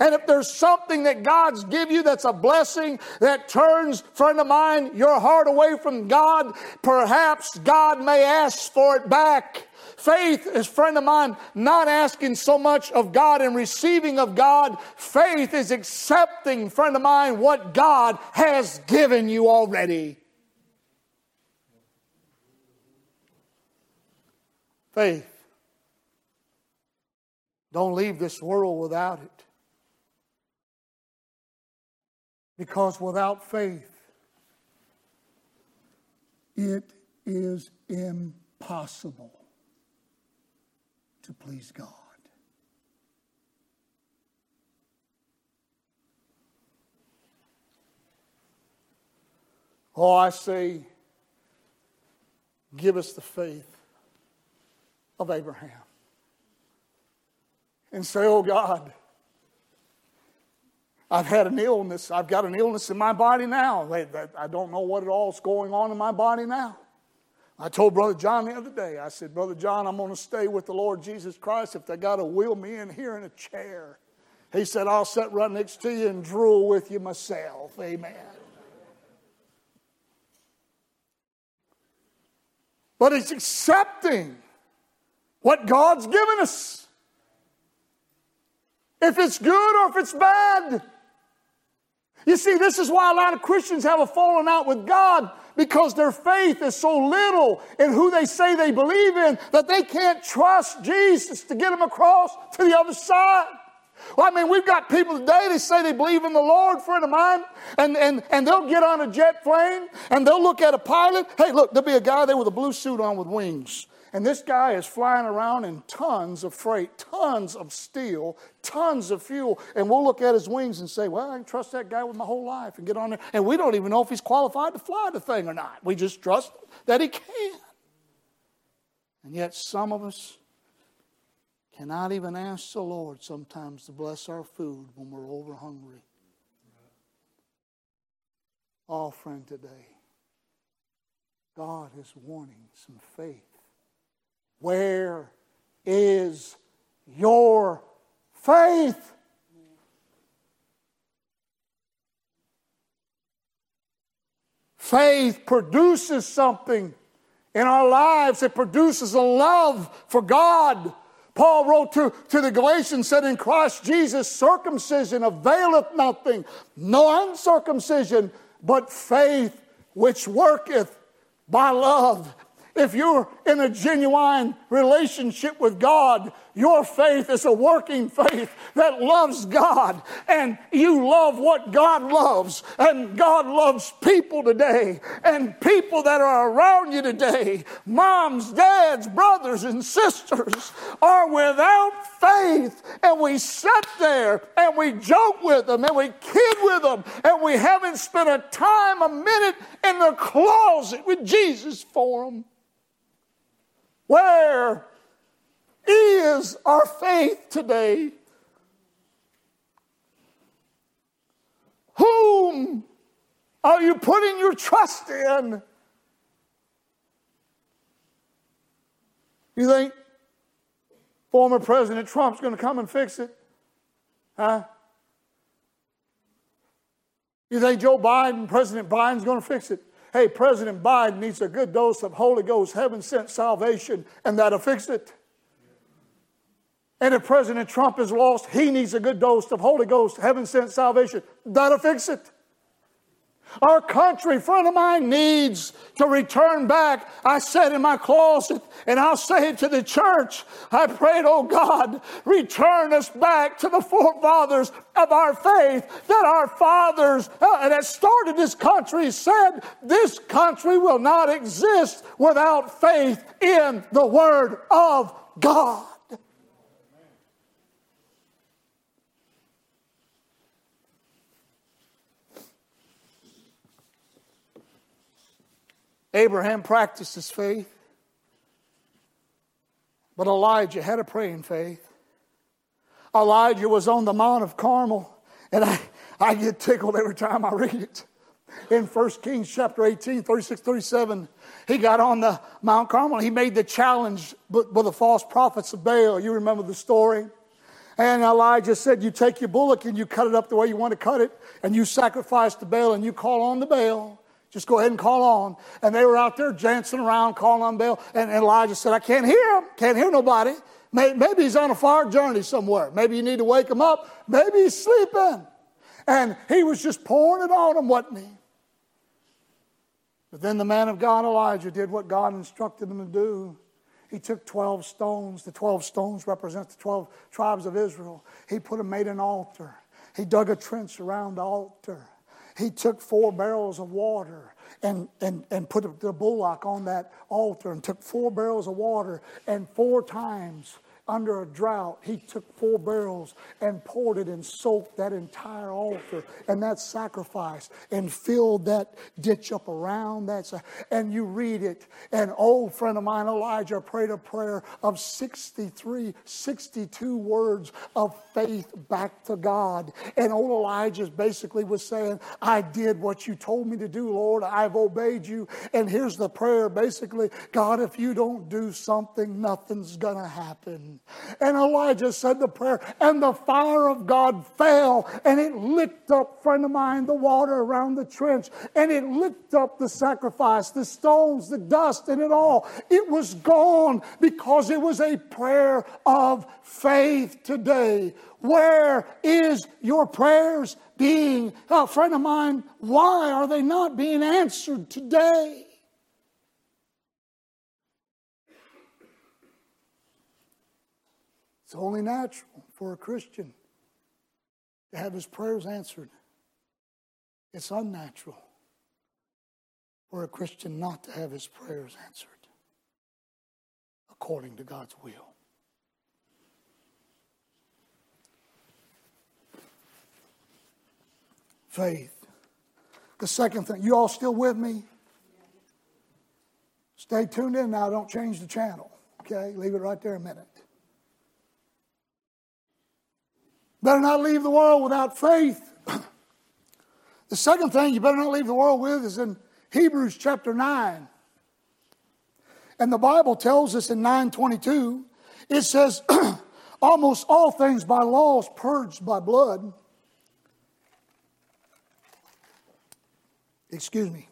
And if there's something that God's give you that's a blessing that turns, friend of mine, your heart away from God, perhaps God may ask for it back. Faith is, friend of mine, not asking so much of God and receiving of God. Faith is accepting, friend of mine, what God has given you already. Faith. Don't leave this world without it. Because without faith, it is impossible to please God. Oh, I say, give us the faith of Abraham. And say, oh God, I've had an illness. I've got an illness in my body now. I don't know what at all is going on in my body now. I told Brother John the other day, I said, Brother John, I'm going to stay with the Lord Jesus Christ if they got to wheel me in here in a chair. He said, I'll sit right next to you and drool with you myself. Amen. But it's accepting what God's given us. If it's good or if it's bad. You see, this is why a lot of Christians have a falling out with God, because their faith is so little in who they say they believe in that they can't trust Jesus to get them across to the other side. Well, I mean, we've got people today that say they believe in the Lord, friend of mine, and, and, and they'll get on a jet plane and they'll look at a pilot. Hey, look, there'll be a guy there with a blue suit on with wings. And this guy is flying around in tons of freight, tons of steel, tons of fuel. And we'll look at his wings and say, well, I can trust that guy with my whole life and get on there. And we don't even know if he's qualified to fly the thing or not. We just trust that he can. And yet some of us cannot even ask the Lord sometimes to bless our food when we're over hungry. Oh, friend, today, God is warning some faith. Where is your faith? Faith produces something in our lives. It produces a love for God. Paul wrote to, to the Galatians, said, in Christ Jesus, circumcision availeth nothing, no uncircumcision, but faith which worketh by love. If you're in a genuine relationship with God, your faith is a working faith that loves God. And you love what God loves. And God loves people today. And people that are around you today. Moms, dads, brothers, and sisters are without faith. And we sit there and we joke with them and we kid with them. And we haven't spent a time, a minute in the closet with Jesus for them. Where is our faith today? Whom are you putting your trust in? You think former President Trump's going to come and fix it? Huh? You think Joe Biden, President Biden's going to fix it? Hey, President Biden needs a good dose of Holy Ghost, heaven-sent salvation, and that'll fix it. And if President Trump is lost, he needs a good dose of Holy Ghost, heaven-sent salvation. That'll fix it. Our country, a friend of mine, needs to return back. I sat in my closet, and I'll say it to the church. I prayed, oh God, return us back to the forefathers of our faith, that our fathers uh, that started this country said, this country will not exist without faith in the Word of God. Abraham practiced his faith, but Elijah had a praying faith. Elijah was on the Mount of Carmel, and I, I get tickled every time I read it. In First Kings chapter eighteen, thirty-six, thirty-seven, he got on the Mount Carmel. He made the challenge with the false prophets of Baal. You remember the story? And Elijah said, you take your bullock and you cut it up the way you want to cut it, and you sacrifice to Baal, and you call on the Baal. Just go ahead and call on. And they were out there dancing around, calling on Baal. And Elijah said, I can't hear him. Can't hear nobody. Maybe he's on a far journey somewhere. Maybe you need to wake him up. Maybe he's sleeping. And he was just pouring it on him, wasn't he? But then the man of God, Elijah, did what God instructed him to do. He took twelve stones. The twelve stones represent the twelve tribes of Israel. He put them, made an altar. He dug a trench around the altar. He took four barrels of water and, and, and put the bullock on that altar and took four barrels of water, and four times under a drought, he took four barrels and poured it and soaked that entire altar and that sacrifice and filled that ditch up around that. And you read it. An old friend of mine, Elijah, prayed a prayer of sixty-three, sixty-two words of faith back to God. And old Elijah basically was saying, I did what you told me to do, Lord. I've obeyed you. And here's the prayer basically, God, if you don't do something, nothing's going to happen. And Elijah said the prayer, and the fire of God fell, and it licked up, friend of mine, the water around the trench, and it licked up the sacrifice, the stones, the dust, and it all. It was gone because it was a prayer of faith today. Where is your prayers being? Oh, friend of mine, why are they not being answered today? It's only natural for a Christian to have his prayers answered. It's unnatural for a Christian not to have his prayers answered according to God's will. Faith. The second thing, you all still with me? Stay tuned in now. Don't change the channel. Okay? Leave it right there a minute. Better not leave the world without faith. The second thing you better not leave the world with is in Hebrews chapter nine. And the Bible tells us in nine twenty-two, it says, almost all things by law is purged by blood. Excuse me.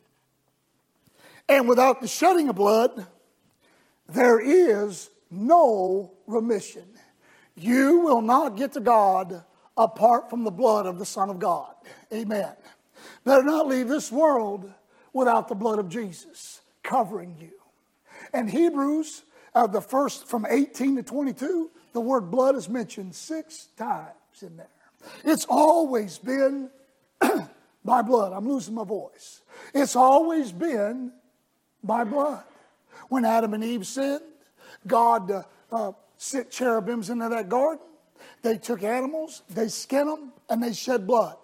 And without the shedding of blood, there is no remission. You will not get to God apart from the blood of the Son of God. Amen. Better not leave this world without the blood of Jesus covering you. And Hebrews, uh, the first from eighteen to twenty-two, the word blood is mentioned six times in there. It's always been by blood. I'm losing my voice. It's always been by blood. When Adam and Eve sinned, God uh, uh sent cherubims into that garden. They took animals, they skinned them, and they shed blood.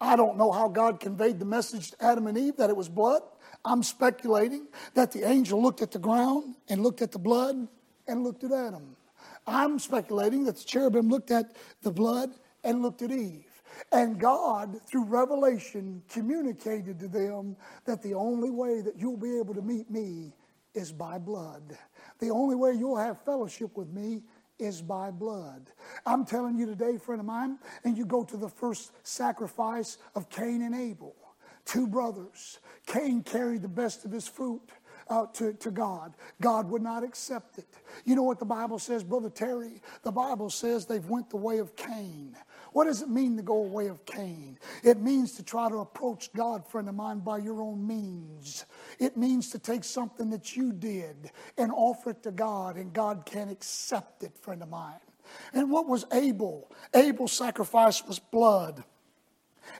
I don't know how God conveyed the message to Adam and Eve that it was blood. I'm speculating that the angel looked at the ground and looked at the blood and looked at Adam. I'm speculating that the cherubim looked at the blood and looked at Eve. And God, through revelation, communicated to them that the only way that you'll be able to meet me is by blood. The only way you'll have fellowship with me is by blood. I'm telling you today, friend of mine, and you go to the first sacrifice of Cain and Abel, two brothers. Cain carried the best of his fruit out to, to God. God would not accept it. You know what the Bible says, Brother Terry? The Bible says they've went the way of Cain. What does it mean to go away of Cain? It means to try to approach God, friend of mine, by your own means. It means to take something that you did and offer it to God, and God can't accept it, friend of mine. And what was Abel? Abel's sacrifice was blood.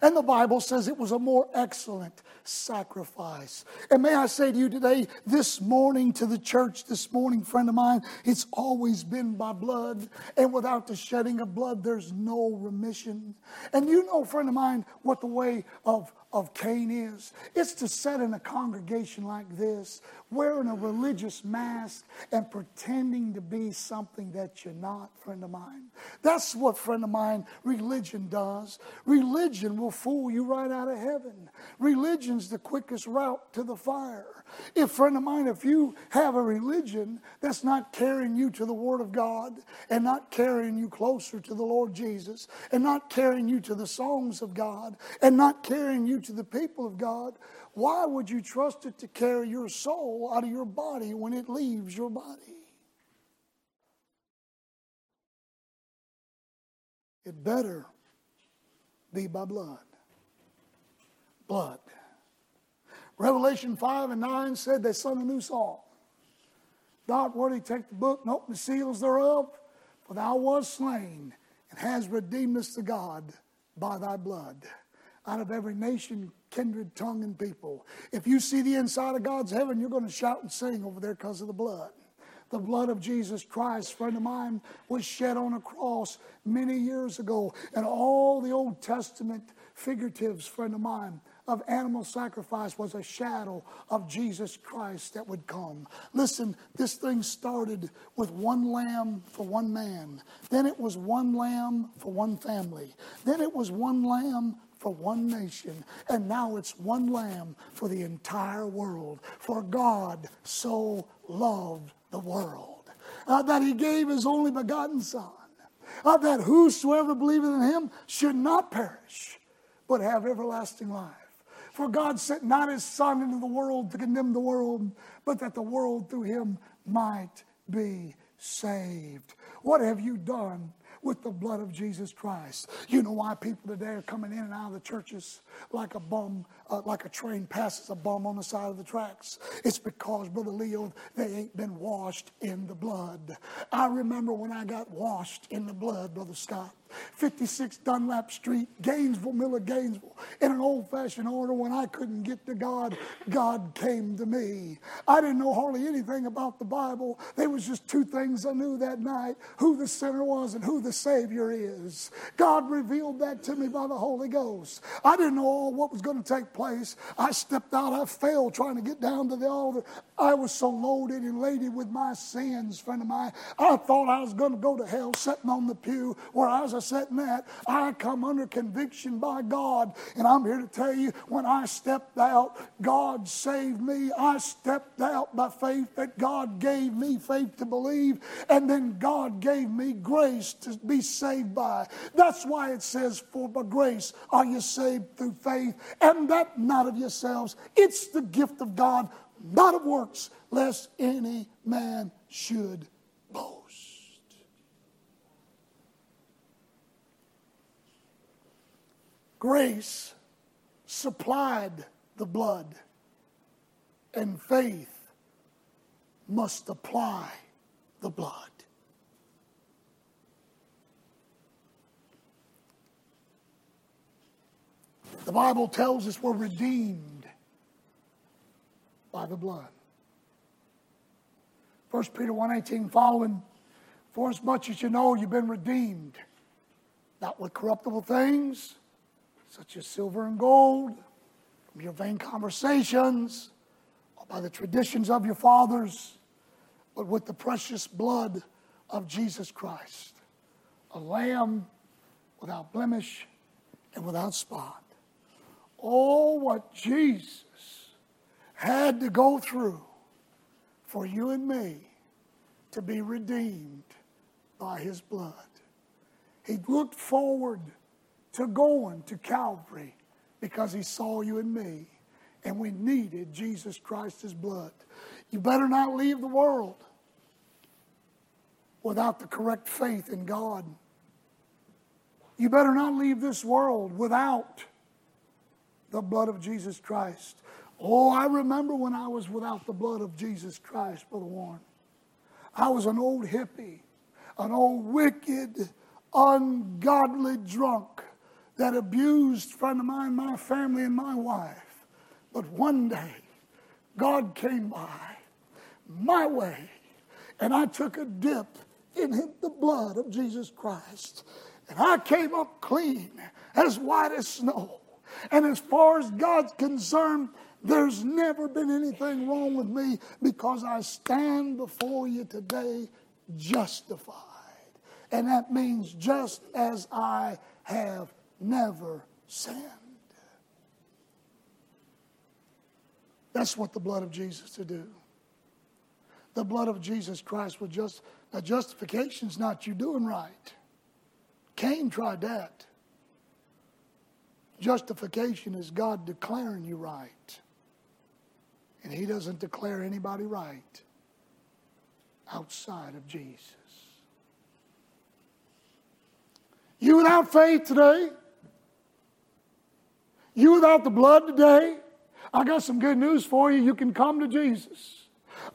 And the Bible says it was a more excellent sacrifice. And may I say to you today, this morning, to the church this morning, friend of mine, it's always been by blood. And without the shedding of blood, there's no remission. And you know, friend of mine, what the way of, of Cain is. It's to sit in a congregation like this, wearing a religious mask and pretending to be something that you're not, friend of mine. That's what, friend of mine, religion does. Religion will fool you right out of heaven. Religion's the quickest route to the fire. If, friend of mine, if you have a religion that's not carrying you to the Word of God and not carrying you closer to the Lord Jesus and not carrying you to the songs of God and not carrying you to the people of God, why would you trust it to carry your soul out of your body when it leaves your body? It better be by blood. Blood. Revelation five and nine said they sung a new song. Not worthy to take the book and open the seals thereof, for thou wast slain and hast redeemed us to God by thy blood, out of every nation, kindred, tongue, and people. If you see the inside of God's heaven, you're going to shout and sing over there because of the blood. The blood of Jesus Christ, friend of mine, was shed on a cross many years ago. And all the Old Testament figuratives, friend of mine, of animal sacrifice was a shadow of Jesus Christ that would come. Listen, this thing started with one lamb for one man. Then it was one lamb for one family. Then it was one lamb for one nation, and now it's one lamb for the entire world. For God so loved the world, uh, that he gave his only begotten Son, uh, that whosoever believeth in him should not perish, but have everlasting life. For God sent not his Son into the world to condemn the world, but that the world through him might be saved. What have you done with the blood of Jesus Christ? You know why people today are coming in and out of the churches like a bum, uh, like a train passes a bum on the side of the tracks. It's because, Brother Leo, they ain't been washed in the blood. I remember when I got washed in the blood, Brother Scott. fifty-six Dunlap Street, Gainesville, Miller, Gainesville, in an old-fashioned order when I couldn't get to God, God came to me. I didn't know hardly anything about the Bible. There was just two things I knew that night, who the sinner was and who the Savior is. God revealed that to me by the Holy Ghost. I didn't know what was going to take place. I stepped out. I failed trying to get down to the altar. I was so loaded and laden with my sins, friend of mine. I thought I was going to go to hell sitting on the pew where I was a setting that. I come under conviction by God, and I'm here to tell you, when I stepped out, God saved me. I stepped out by faith that God gave me faith to believe, and then God gave me grace to be saved by. That's why it says, for by grace are you saved through faith, and that not of yourselves. It's the gift of God, not of works, lest any man should boast. Grace supplied the blood, and faith must apply the blood. The Bible tells us we're redeemed by the blood. First Peter one eighteen following, for as much as you know you've been redeemed, not with corruptible things, such as silver and gold, from your vain conversations, or by the traditions of your fathers, but with the precious blood of Jesus Christ, a lamb without blemish and without spot. Oh, what Jesus had to go through for you and me to be redeemed by his blood. He looked forward to going to Calvary because he saw you and me, and we needed Jesus Christ's blood. You better not leave the world without the correct faith in God. You better not leave this world without the blood of Jesus Christ. Oh, I remember when I was without the blood of Jesus Christ, Brother Warren. I was an old hippie, an old wicked, ungodly drunk that abused a friend of mine, my family, and my wife. But one day, God came by my way, and I took a dip in the blood of Jesus Christ. And I came up clean, as white as snow. And as far as God's concerned, there's never been anything wrong with me, because I stand before you today justified. And that means just as I have never sinned. That's what the blood of Jesus to do. The blood of Jesus Christ was just, now justification's not you doing right. Cain tried that. Justification is God declaring you right. And He doesn't declare anybody right outside of Jesus. You without faith today, you without the blood today, I got some good news for you. You can come to Jesus.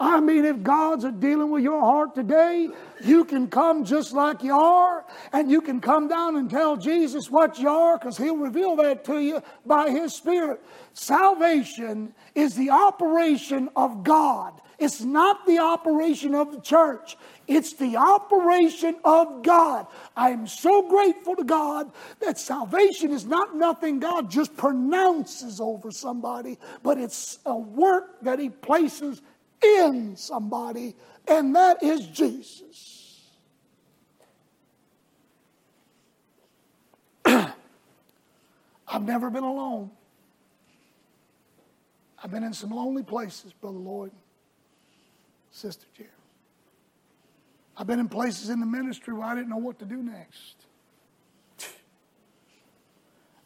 I mean, if God's dealing with your heart today, you can come just like you are, and you can come down and tell Jesus what you are, because He'll reveal that to you by His Spirit. Salvation is the operation of God. It's not the operation of the church. It's the operation of God. I am so grateful to God that salvation is not nothing God just pronounces over somebody, but it's a work that He places in somebody, and that is Jesus. I've never been alone. I've been in some lonely places, Brother Lloyd, Sister Jerry. I've been in places in the ministry where I didn't know what to do next.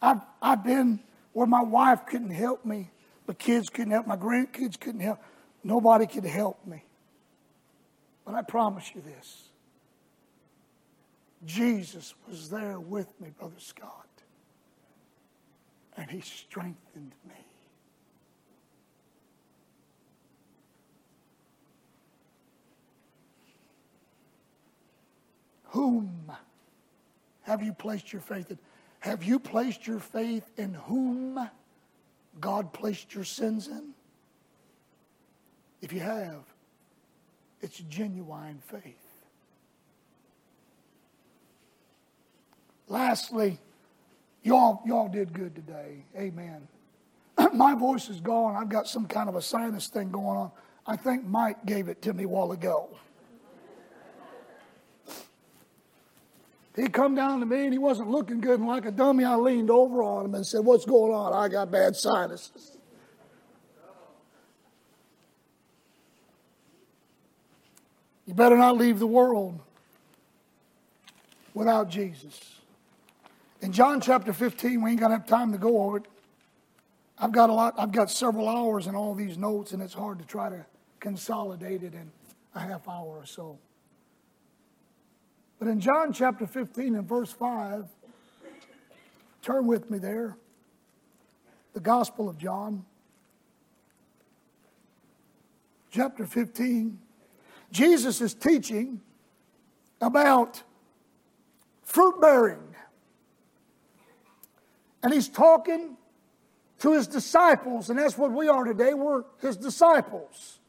I've, I've been where my wife couldn't help me, the kids couldn't help, my grandkids couldn't help. Nobody could help me. But I promise you this. Jesus was there with me, Brother Scott. And He strengthened me. Whom have you placed your faith in? Have you placed your faith in whom God placed your sins in? If you have, it's genuine faith. Lastly, y'all, y'all did good today. Amen. My voice is gone. I've got some kind of a sinus thing going on. I think Mike gave it to me a while ago. He come down to me and he wasn't looking good. And like a dummy, I leaned over on him and said, "What's going on?" "I got bad sinuses." You better not leave the world without Jesus. In John chapter fifteen, we ain't gonna have time to go over it. I've got a lot. I've got several hours in all these notes, and it's hard to try to consolidate it in a half hour or so. But in John chapter fifteen and verse five, turn with me there. The Gospel of John, chapter fifteen. Jesus is teaching about fruit bearing. And He's talking to His disciples, and that's what we are today. We're His disciples.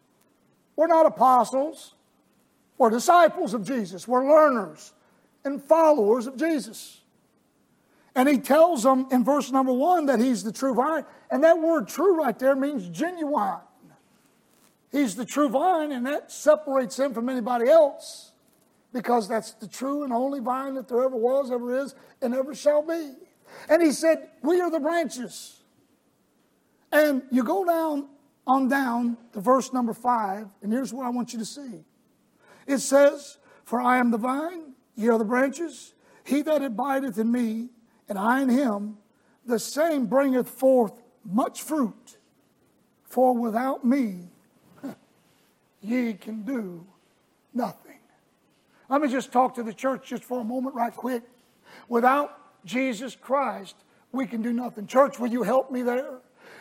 We're not apostles. We're disciples of Jesus. We're learners and followers of Jesus. And He tells them in verse number one that He's the true vine. And that word true right there means genuine. He's the true vine, and that separates Him from anybody else, because that's the true and only vine that there ever was, ever is, and ever shall be. And He said, we are the branches. And you go down on down to verse number five, and here's what I want you to see. It says, "For I am the vine, ye are the branches. He that abideth in me, and I in him, the same bringeth forth much fruit. For without me ye can do nothing." Let me just talk to the church just for a moment right quick. Without Jesus Christ, we can do nothing. Church, will you help me there?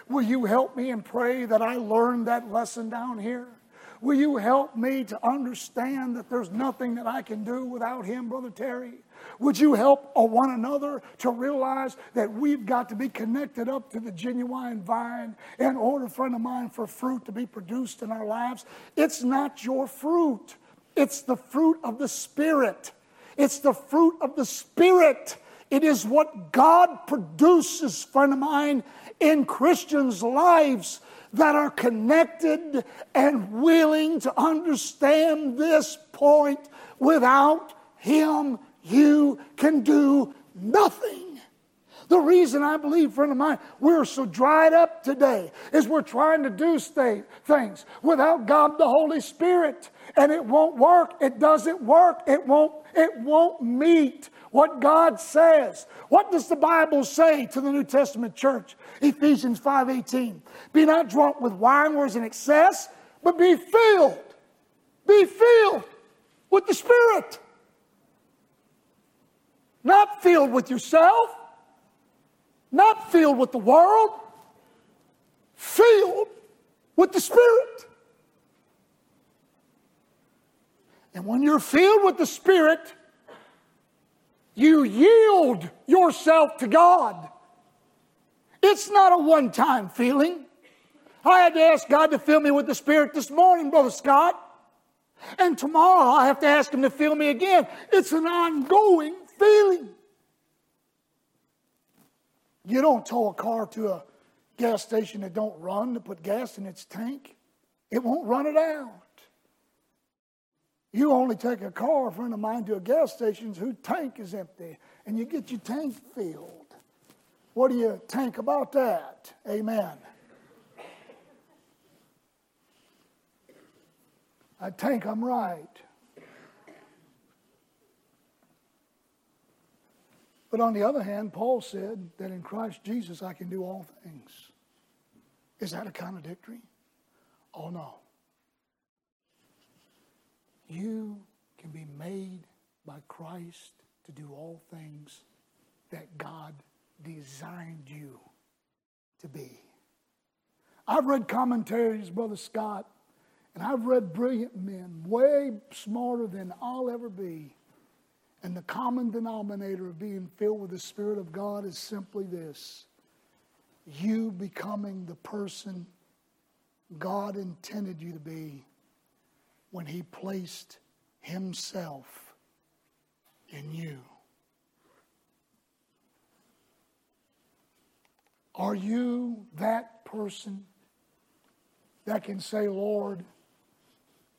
Will you help me and pray that I learn that lesson down here? Will you help me to understand that there's nothing that I can do without Him, Brother Terry? Would you help one another to realize that we've got to be connected up to the genuine vine in order, friend of mine, for fruit to be produced in our lives? It's not your fruit. It's the fruit of the Spirit. It's the fruit of the Spirit. It is what God produces, friend of mine, in Christians' lives that are connected and willing to understand this point. Without Him, you can do nothing. The reason I believe, friend of mine, we're so dried up today is we're trying to do stay, things without God the Holy Spirit. And it won't work. It doesn't work. It won't, it won't meet what God says. What does the Bible say to the New Testament church? Ephesians five eighteen. Be not drunk with wine where is in excess, but be filled. Be filled with the Spirit. Not filled with yourself. Not filled with the world. Filled with the Spirit. And when you're filled with the Spirit, you yield yourself to God. It's not a one-time feeling. I had to ask God to fill me with the Spirit this morning, Brother Scott. And tomorrow I have to ask Him to fill me again. It's an ongoing feeling. You don't tow a car to a gas station that don't run to put gas in its tank. It won't run it out. You only take a car, a friend of mine, to a gas station whose tank is empty, and you get your tank filled. What do you think about that? Amen. I think I'm right. But on the other hand, Paul said that in Christ Jesus I can do all things. Is that a contradictory? Oh, no. You can be made by Christ to do all things that God designed you to be. I've read commentaries, Brother Scott, and I've read brilliant men, way smarter than I'll ever be. And the common denominator of being filled with the Spirit of God is simply this: you becoming the person God intended you to be when He placed Himself in you. Are you that person that can say, Lord,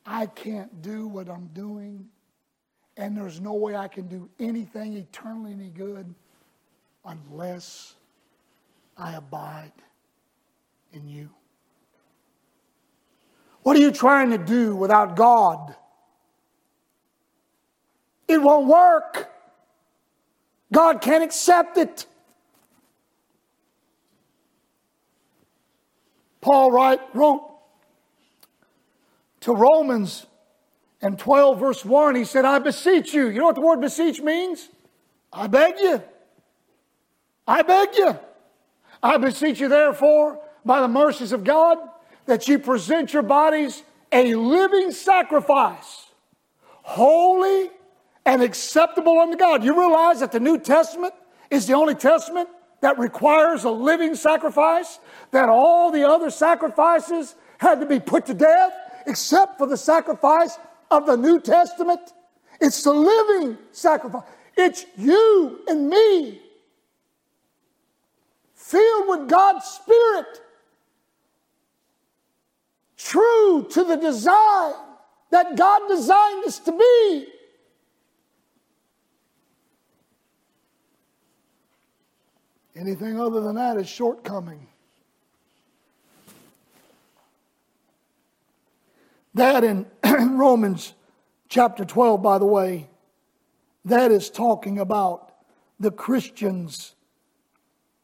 I can't do what I'm doing, and there's no way I can do anything eternally any good unless I abide in you? What are you trying to do without God? It won't work. God can't accept it. Paul write, wrote to Romans and twelve verse one, he said, I beseech you. You know what the word beseech means? I beg you. I beg you. I beseech you therefore by the mercies of God, that you present your bodies a living sacrifice, holy and acceptable unto God. You realize that the New Testament is the only testament that requires a living sacrifice, that all the other sacrifices had to be put to death except for the sacrifice of the New Testament. It's the living sacrifice. It's you and me filled with God's Spirit, true to the design that God designed us to be. Anything other than that is shortcoming. That in Romans chapter twelve, by the way, that is talking about the Christian's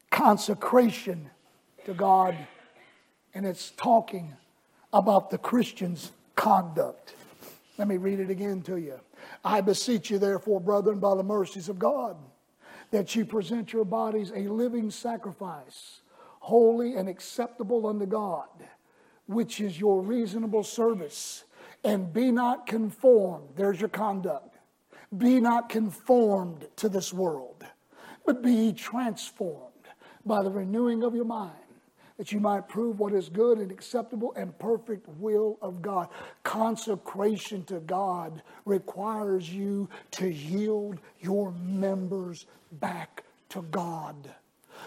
consecration to God, and it's talking about the Christian's conduct. Let me read it again to you. I beseech you, therefore, brethren, by the mercies of God, that you present your bodies a living sacrifice, holy and acceptable unto God, which is your reasonable service. And be not conformed, there's your conduct, be not conformed to this world, but be ye transformed by the renewing of your mind, that you might prove what is good and acceptable and perfect will of God. Consecration to God requires you to yield your members back to God.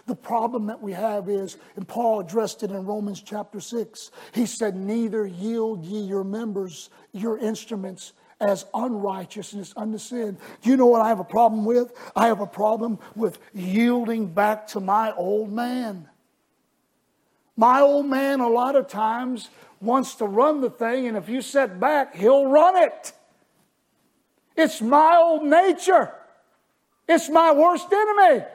The problem that we have is, and Paul addressed it in Romans chapter six, he said, neither yield ye your members, your instruments, as unrighteousness unto sin. Do you know what I have a problem with? I have a problem with yielding back to my old man. My old man a lot of times wants to run the thing, and if you sit back, he'll run it. It's my old nature. It's my worst enemy.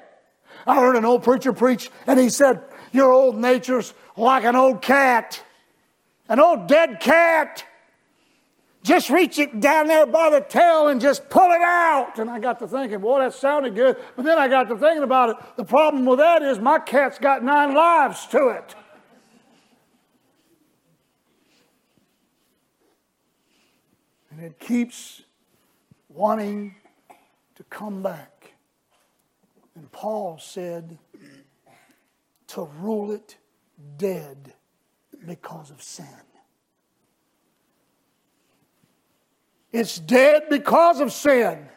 I heard an old preacher preach, and he said, your old nature's like an old cat, an old dead cat. Just reach it down there by the tail and just pull it out. And I got to thinking, boy, that sounded good. But then I got to thinking about it. The problem with that is my cat's got nine lives to it. And it keeps wanting to come back. And Paul said to rule it dead because of sin. It's dead because of sin.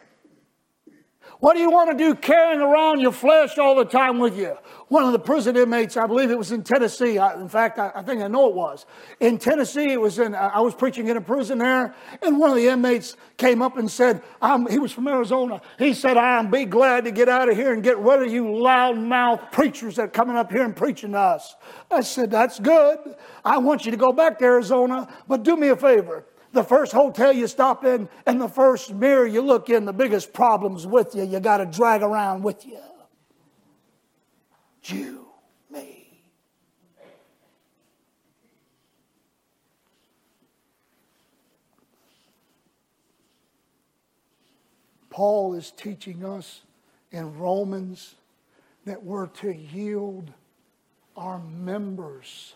What do you want to do carrying around your flesh all the time with you? One of the prison inmates, I believe it was in Tennessee. I, in fact, I, I think I know it was. In Tennessee, it was in. I was preaching in a prison there, and one of the inmates came up and said, I'm, he was from Arizona. He said, I'd be glad to get out of here and get rid of you loudmouth preachers that are coming up here and preaching to us. I said, that's good. I want you to go back to Arizona, but do me a favor. The first hotel you stop in and the first mirror you look in, the biggest problems with you, you got to drag around with you. You, me. Paul is teaching us in Romans that we're to yield our members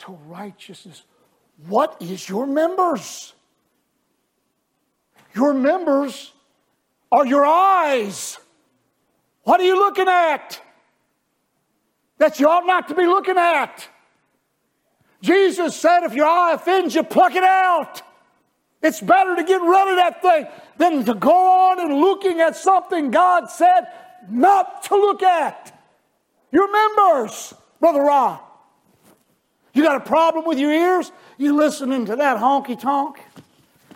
to righteousness. What is your members? Your members are your eyes. What are you looking at that you ought not to be looking at? Jesus said, if your eye offends you, pluck it out. It's better to get rid of that thing than to go on and looking at something God said not to look at. Your members, Brother Ron. You got a problem with your ears? You listening to that honky-tonk?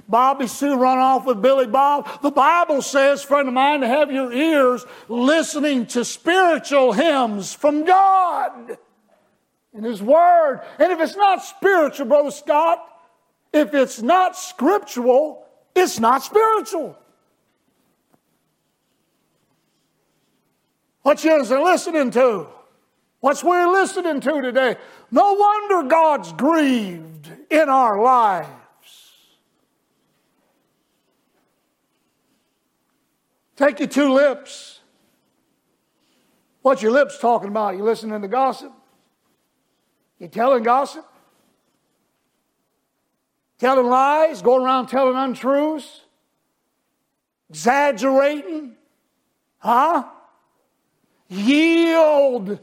Bobby Sue run off with Billy Bob. The Bible says, friend of mine, to have your ears listening to spiritual hymns from God and His Word. And if it's not spiritual, Brother Scott, if it's not scriptural, it's not spiritual. What you listening to? What's we're listening to today? No wonder God's grieved in our lives. Take your two lips. What's your lips talking about? You listening to gossip? You telling gossip? Telling lies? Going around telling untruths? Exaggerating? Huh? Yield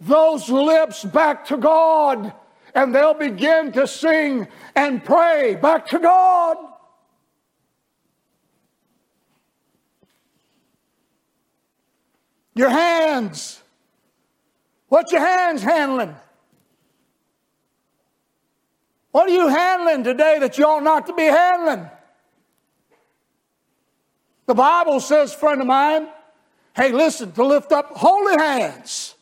those lips back to God, and they'll begin to sing and pray back to God. Your hands. What's your hands handling? What are you handling today that you ought not to be handling? The Bible says, friend of mine, hey, listen, to lift up holy hands.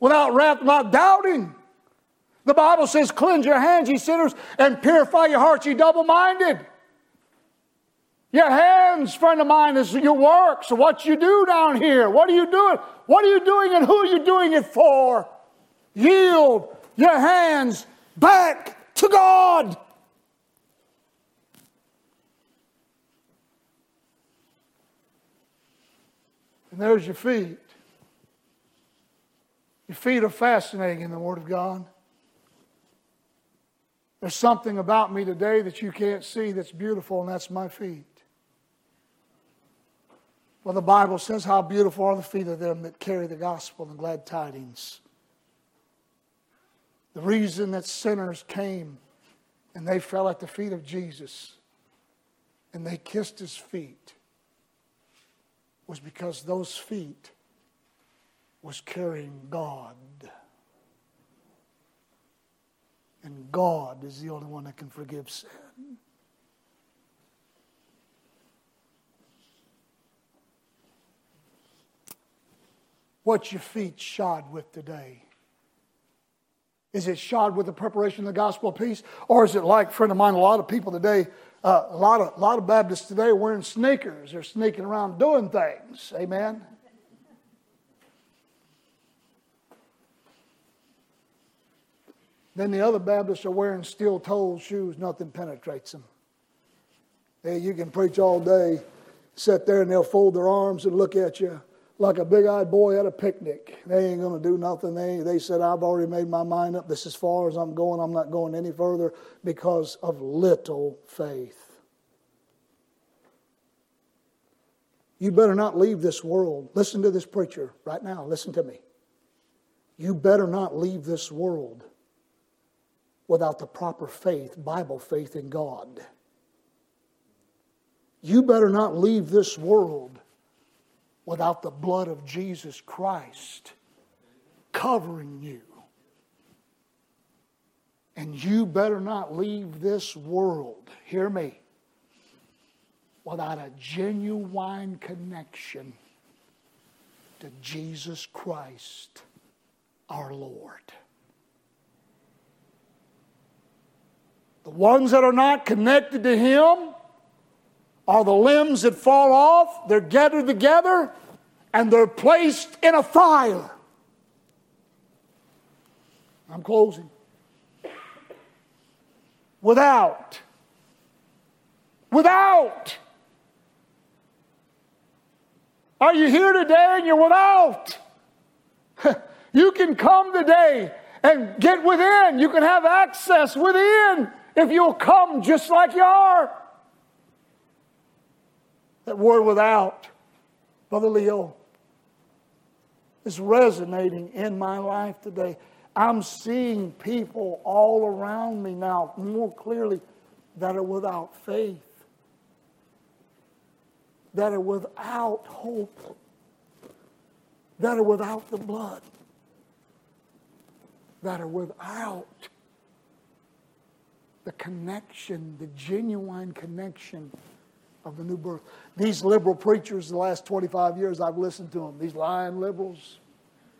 Without wrath, not doubting. The Bible says, cleanse your hands, ye sinners, and purify your hearts, ye double-minded. Your hands, friend of mine, is your works, what you do down here. What are you doing? What are you doing and who are you doing it for? Yield your hands back to God. And there's your feet. Your feet are fascinating in the Word of God. There's something about me today that you can't see that's beautiful, and that's my feet. Well, the Bible says, how beautiful are the feet of them that carry the gospel and glad tidings. The reason that sinners came and they fell at the feet of Jesus and they kissed his feet was because those feet was carrying God. And God is the only one that can forgive sin. What's your feet shod with today? Is it shod with the preparation of the gospel of peace? Or is it like, friend of mine, a lot of people today, uh, a lot of, lot of Baptists today wearing sneakers. They're sneaking around doing things. Amen? Then the other Baptists are wearing steel-toed shoes. Nothing penetrates them. Hey, you can preach all day, sit there, and they'll fold their arms and look at you like a big-eyed boy at a picnic. They ain't going to do nothing. They, they said, I've already made my mind up. This is as far as I'm going. I'm not going any further because of little faith. You better not leave this world. Listen to this preacher right now. Listen to me. You better not leave this world without the proper faith, Bible faith in God. You better not leave this world without the blood of Jesus Christ covering you. And you better not leave this world, hear me, without a genuine connection to Jesus Christ, our Lord. The ones that are not connected to Him are the limbs that fall off. They're gathered together and they're placed in a fire. I'm closing. Without. Without. Are you here today and you're without? You can come today and get within. You can have access within. If you'll come just like you are. That word without, Brother Leo, is resonating in my life today. I'm seeing people all around me now more clearly that are without faith, that are without hope, that are without the blood, that are without the connection, the genuine connection of the new birth. These liberal preachers, the last twenty-five years, I've listened to them. These lying liberals,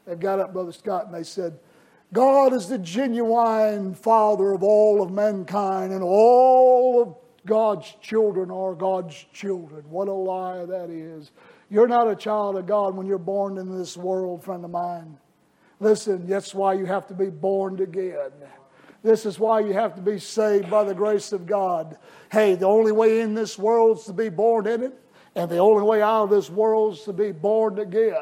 they've got up, Brother Scott, and they said, God is the genuine father of all of mankind, and all of God's children are God's children. What a lie that is. You're not a child of God when you're born into this world, friend of mine. Listen, that's why you have to be born again. This is why you have to be saved by the grace of God. Hey, the only way in this world is to be born in it, and the only way out of this world is to be born again.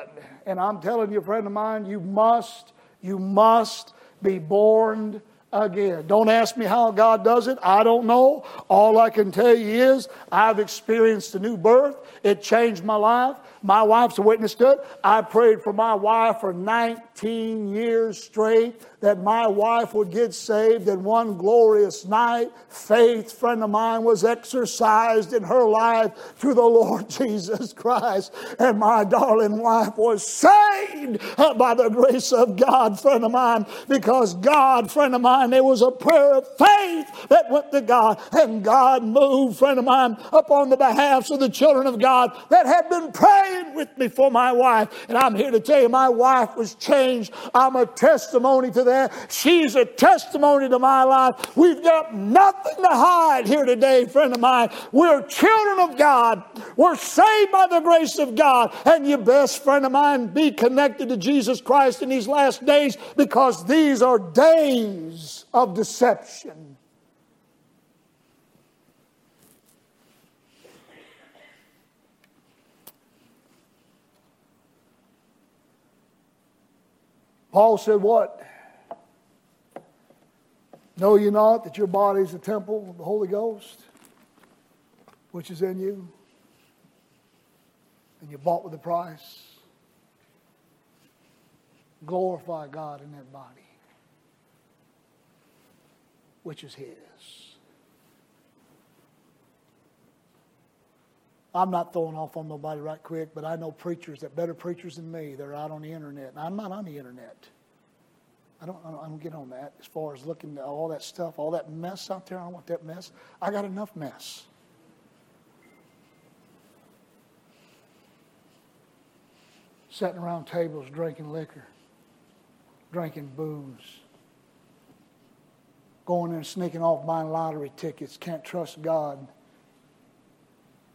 And I'm telling you, friend of mine, you must, you must be born again. Don't ask me how God does it. I don't know. All I can tell you is I've experienced a new birth. It changed my life. My wife's a witness to it. I prayed for my wife for nineteen years straight that my wife would get saved. And one glorious night, faith, friend of mine, was exercised in her life through the Lord Jesus Christ. And my darling wife was saved by the grace of God, friend of mine, because God, friend of mine, there was a prayer of faith that went to God. And God moved, friend of mine, upon the behalf of the children of God that had been praying with me for my wife. And I'm here to tell you, my wife was changed. I'm a testimony to that. She's a testimony to my life. We've got nothing to hide here today, friend of mine. We're children of God. We're saved by the grace of God. And you best, friend of mine, be connected to Jesus Christ in these last days, because these are days of deception. Paul said what? Know you not that your body is a temple of the Holy Ghost, which is in you, and you bought with a price? Glorify God in that body, which is His. I'm not throwing off on nobody right quick, but I know preachers that better preachers than me. They're out on the internet. And I'm not on the internet. I don't, I don't. I don't get on that. As far as looking at all that stuff, all that mess out there, I don't want that mess. I got enough mess. Sitting around tables, drinking liquor, drinking booze, going in and sneaking off buying lottery tickets. Can't trust God.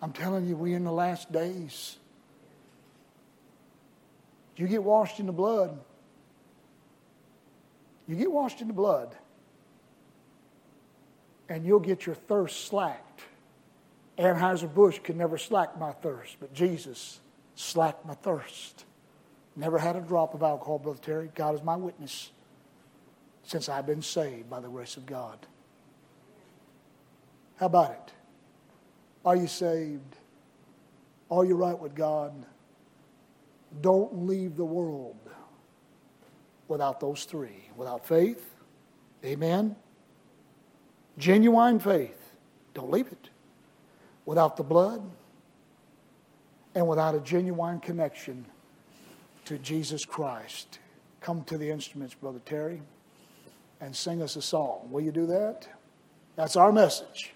I'm telling you, we're in the last days. You get washed in the blood. You get washed in the blood. And you'll get your thirst slacked. Anheuser-Busch could never slack my thirst, but Jesus slacked my thirst. Never had a drop of alcohol, Brother Terry. God is my witness. Since I've been saved by the grace of God. How about it? Are you saved? Are you right with God? Don't leave the world without those three. Without faith, amen? Genuine faith, don't leave it. Without the blood, and without a genuine connection to Jesus Christ. Come to the instruments, Brother Terry, and sing us a song. Will you do that? That's our message.